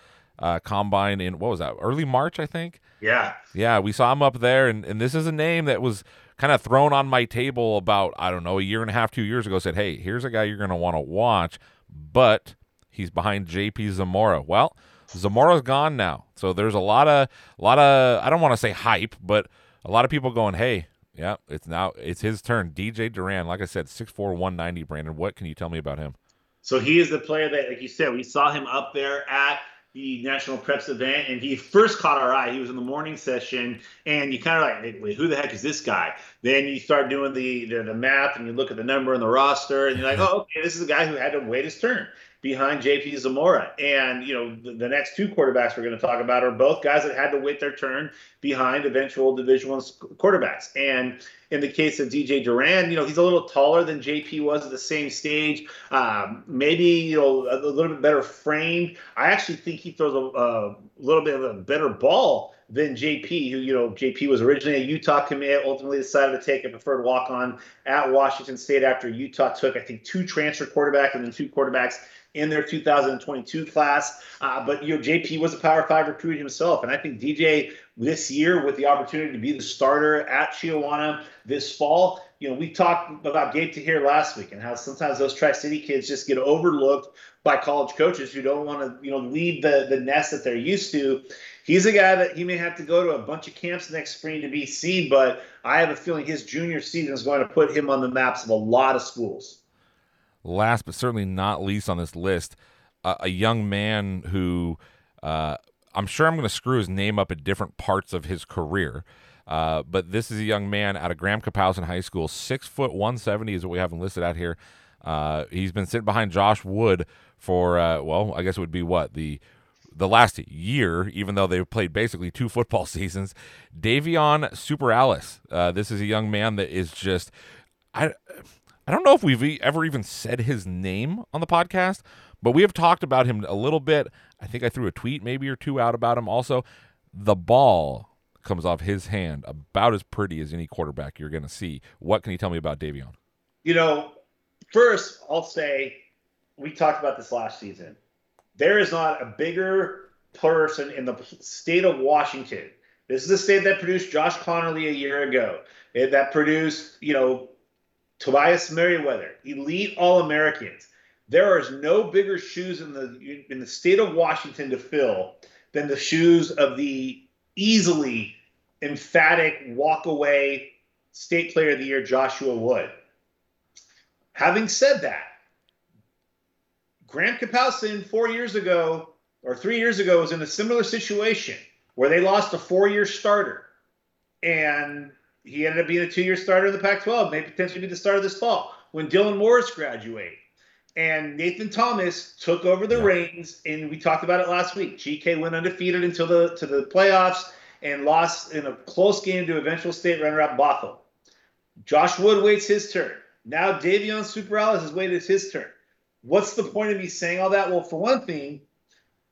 Combine in, what was that, early March, I think. Yeah, we saw him up there, and this is a name that was kind of thrown on my table about, I don't know, a year and a half, 2 years ago, said, hey, here's a guy you're going to want to watch, but he's behind JP Zamora. Well, Zamora's gone now, so there's a lot of, I don't want to say hype, but a lot of people going, hey, yeah, it's his turn. DJ Duran, like I said, 6'4", 190, Brandon. What can you tell me about him? So he is the player that, like you said, we saw him up there at the National Preps event, and he first caught our eye. He was in the morning session, and you kind of like, wait, who the heck is this guy? Then you start doing the math, and you look at the number and the roster, and you're like, oh, okay, this is a guy who had to wait his turn behind JP Zamora. And, the next 2 quarterbacks we're going to talk about are both guys that had to wait their turn behind eventual Division I quarterbacks. And in the case of DJ Duran, he's a little taller than JP was at the same stage, maybe, a little bit better framed. I actually think he throws a little bit of a better ball than JP, who, JP was originally a Utah commit, ultimately decided to take a preferred walk-on at Washington State after Utah took, I think, 2 transfer quarterbacks and then 2 quarterbacks in their 2022 class. But, you know, JP was a Power 5 recruit himself. And I think DJ this year, with the opportunity to be the starter at Chiawana this fall, you know, we talked about Gabe Tahir last week and how sometimes those Tri-City kids just get overlooked by college coaches who don't want to, you know, leave the nest that they're used to. He's a guy that he may have to go to a bunch of camps next spring to be seen, but I have a feeling his junior season is going to put him on the maps of a lot of schools. Last but certainly not least on this list, a young man who I'm sure I'm going to screw his name up at different parts of his career. But this is a young man out of Graham Cappausen High School, 6 foot 170 is what we have him listed out here. He's been sitting behind Josh Wood for, well, I guess it would be what, the last year, even though they've played basically two football seasons. Davion Superalis. This is a young man that is just, I don't know if we've ever even said his name on the podcast, but we have talked about him a little bit. I think I threw a tweet maybe or two out about him also. The ball comes off his hand about as pretty as any quarterback you're going to see. What can you tell me about Davion? You know, first I'll say we talked about this last season. There is not a bigger person in the state of Washington. This is a state that produced Josh Connerly a year ago, that produced, you know, Tobias Merriweather, elite All-Americans. There is no bigger shoes in the state of Washington to fill than the shoes of the easily emphatic walk-away state player of the year, Joshua Wood. Having said that, Graham Cappausen 4 years ago or 3 years ago was in a similar situation where they lost a four-year starter, and he ended up being a two-year starter in the Pac-12, may potentially be the starter this fall when Dylan Morris graduated. And Nathan Thomas took over the reins, and we talked about it last week. GK went undefeated until to the playoffs and lost in a close game to eventual state runner-up Bothell. Josh Wood waits his turn. Now Davion Superalis has waited his turn. What's the point of me saying all that? Well, for one thing,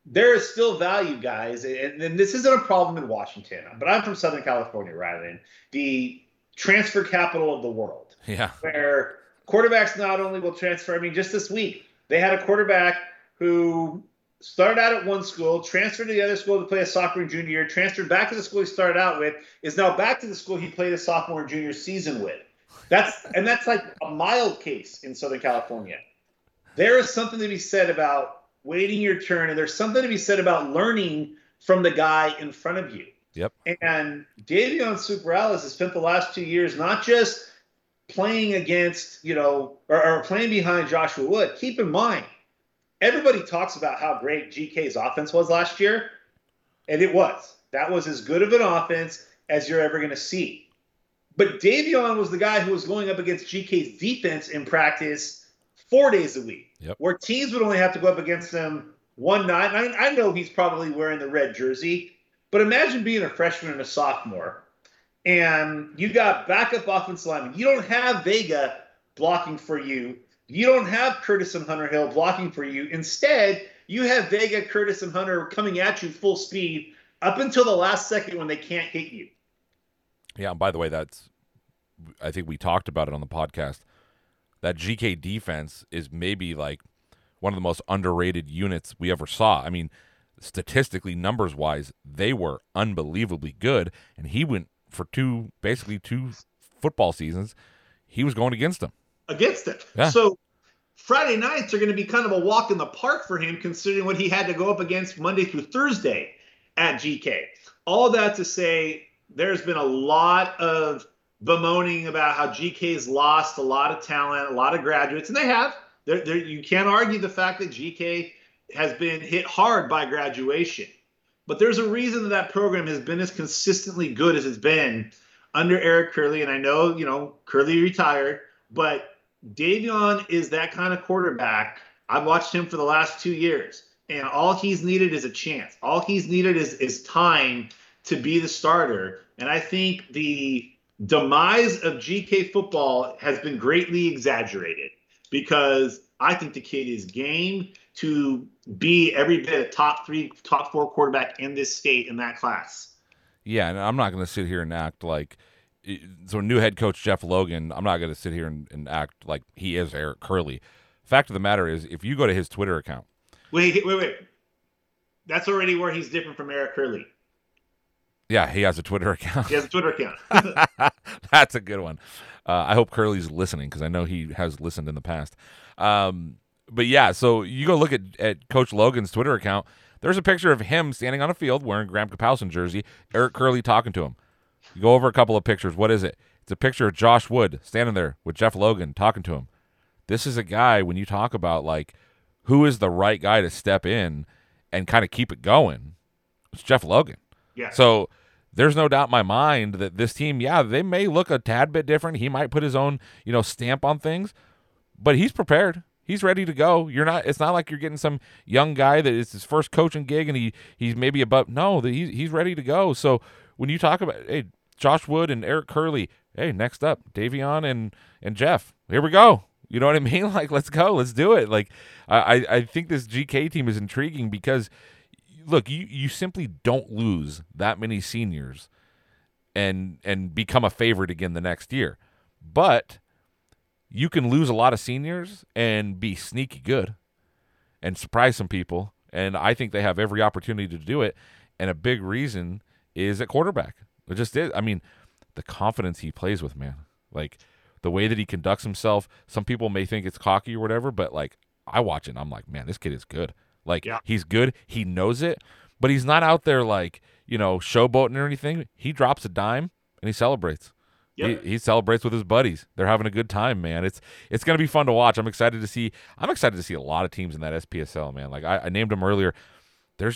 there is still value, guys, and this isn't a problem in Washington. But I'm from Southern California, Rylan, the transfer capital of the world. Yeah, where quarterbacks not only will transfer, I mean, just this week, they had a quarterback who started out at one school, transferred to the other school to play his sophomore and junior year, transferred back to the school he started out with, is now back to the school he played his sophomore and junior season with. That's like a mild case in Southern California. There is something to be said about waiting your turn, and there's something to be said about learning from the guy in front of you. Yep. And Davion Superalis has spent the last 2 years not just playing against, you know, or playing behind Joshua Wood. Keep in mind, everybody talks about how great GK's offense was last year, and it was. That was as good of an offense as you're ever going to see. But Davion was the guy who was going up against GK's defense in practice 4 days a week, where teams would only have to go up against them one night. I mean, I know he's probably wearing the red jersey, but imagine being a freshman and a sophomore, and you got backup offensive linemen. You don't have Vega blocking for you. You don't have Curtis and Hunter Hill blocking for you. Instead, you have Vega, Curtis, and Hunter coming at you full speed up until the last second when they can't hit you. Yeah, and by the way, I think we talked about it on the podcast, that GK defense is maybe like one of the most underrated units we ever saw. I mean, statistically, numbers-wise, they were unbelievably good, and he went for two football seasons, he was going against them. Yeah. So Friday nights are going to be kind of a walk in the park for him, considering what he had to go up against Monday through Thursday at GK. All that to say, there's been a lot of bemoaning about how GK's lost a lot of talent, a lot of graduates, and they have. You can't argue the fact that GK has been hit hard by graduation. But there's a reason that program has been as consistently good as it's been under Eric Curley. And I know, you know, Curley retired, but Davion is that kind of quarterback. I've watched him for the last 2 years, and all he's needed is a chance. All he's needed is time to be the starter. And I think the demise of GK football has been greatly exaggerated, because I think the kid is game to be every bit a top three, top four quarterback in this state in that class. Yeah, and I'm not going to sit here and act like – so new head coach Jeff Logan, I'm not going to sit here and act like he is Eric Curley. Fact of the matter is, if you go to his Twitter account. Wait. That's already where he's different from Eric Curley. Yeah, he has a Twitter account. That's a good one. I hope Curley's listening because I know he has listened in the past. But yeah, so you go look at Coach Logan's Twitter account. There's a picture of him standing on a field wearing Graham Kapowson jersey, Eric Curley talking to him. You go over a couple of pictures. What is it? It's a picture of Josh Wood standing there with Jeff Logan talking to him. This is a guy, when you talk about, like, who is the right guy to step in and kind of keep it going, it's Jeff Logan. Yeah. So there's no doubt in my mind that this team, yeah, they may look a tad bit different. He might put his own, you know, stamp on things, but he's prepared. He's ready to go. You're not. It's not like you're getting some young guy that it's his first coaching gig and he's maybe above. No, he's ready to go. So when you talk about, hey, Josh Wood and Eric Curley, hey, next up, Davion and Jeff. Here we go. You know what I mean? Like, let's go. Let's do it. Like, I think this GK team is intriguing because, look, you simply don't lose that many seniors and become a favorite again the next year. But you can lose a lot of seniors and be sneaky good and surprise some people, and I think they have every opportunity to do it, and a big reason is at quarterback. It just is. I mean, the confidence he plays with, man. Like, the way that he conducts himself, some people may think it's cocky or whatever, but, like, I watch it and I'm like, man, this kid is good. Like, yeah. He's good. He knows it. But he's not out there, like, you know, showboating or anything. He drops a dime and he celebrates. Yep. He celebrates with his buddies. They're having a good time, man. It's going to be fun to watch. I'm excited to see a lot of teams in that SPSL, man. Like, I named them earlier. There's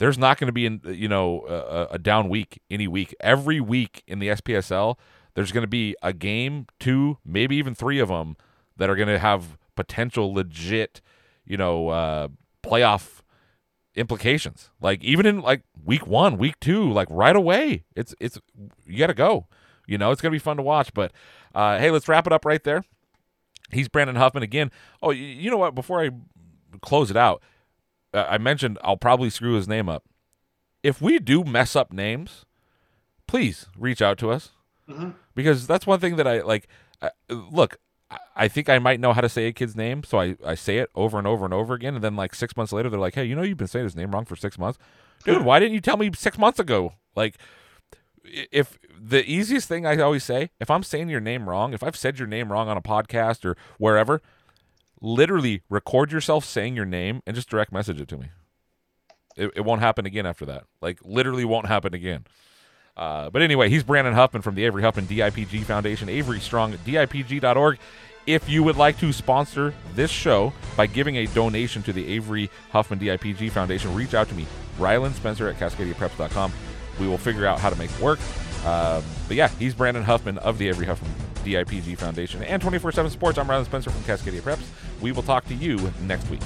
not going to be, a down week any week. Every week in the SPSL, there's going to be a game, two, maybe even three of them that are going to have potential legit, playoff implications. Like, even in, like, week one, week two, like, right away, it's you got to go. You know, it's going to be fun to watch. But, hey, let's wrap it up right there. He's Brandon Huffman again. Oh, you know what? Before I close it out, I mentioned I'll probably screw his name up. If we do mess up names, please reach out to us. Mm-hmm. Because that's one thing that I, like, look, I think I might know how to say a kid's name, so I say it over and over and over again, and then, like, 6 months later, they're like, hey, you know you've been saying his name wrong for 6 months? Dude, why didn't you tell me 6 months ago? Like, if the easiest thing I always say, if I'm saying your name wrong, if I've said your name wrong on a podcast or wherever, literally record yourself saying your name and just direct message it to me. It won't happen again after that. Like, literally won't happen again. But anyway, he's Brandon Huffman from the Avery Huffman DIPG Foundation, averystrong.dipg.org. If you would like to sponsor this show by giving a donation to the Avery Huffman DIPG Foundation, reach out to me, Rylan Spencer at CascadiaPreps.com. We will figure out how to make it work. But yeah, he's Brandon Huffman of the Avery Huffman DIPG Foundation and 24/7 Sports. I'm Rylan Spencer from Cascadia Preps. We will talk to you next week.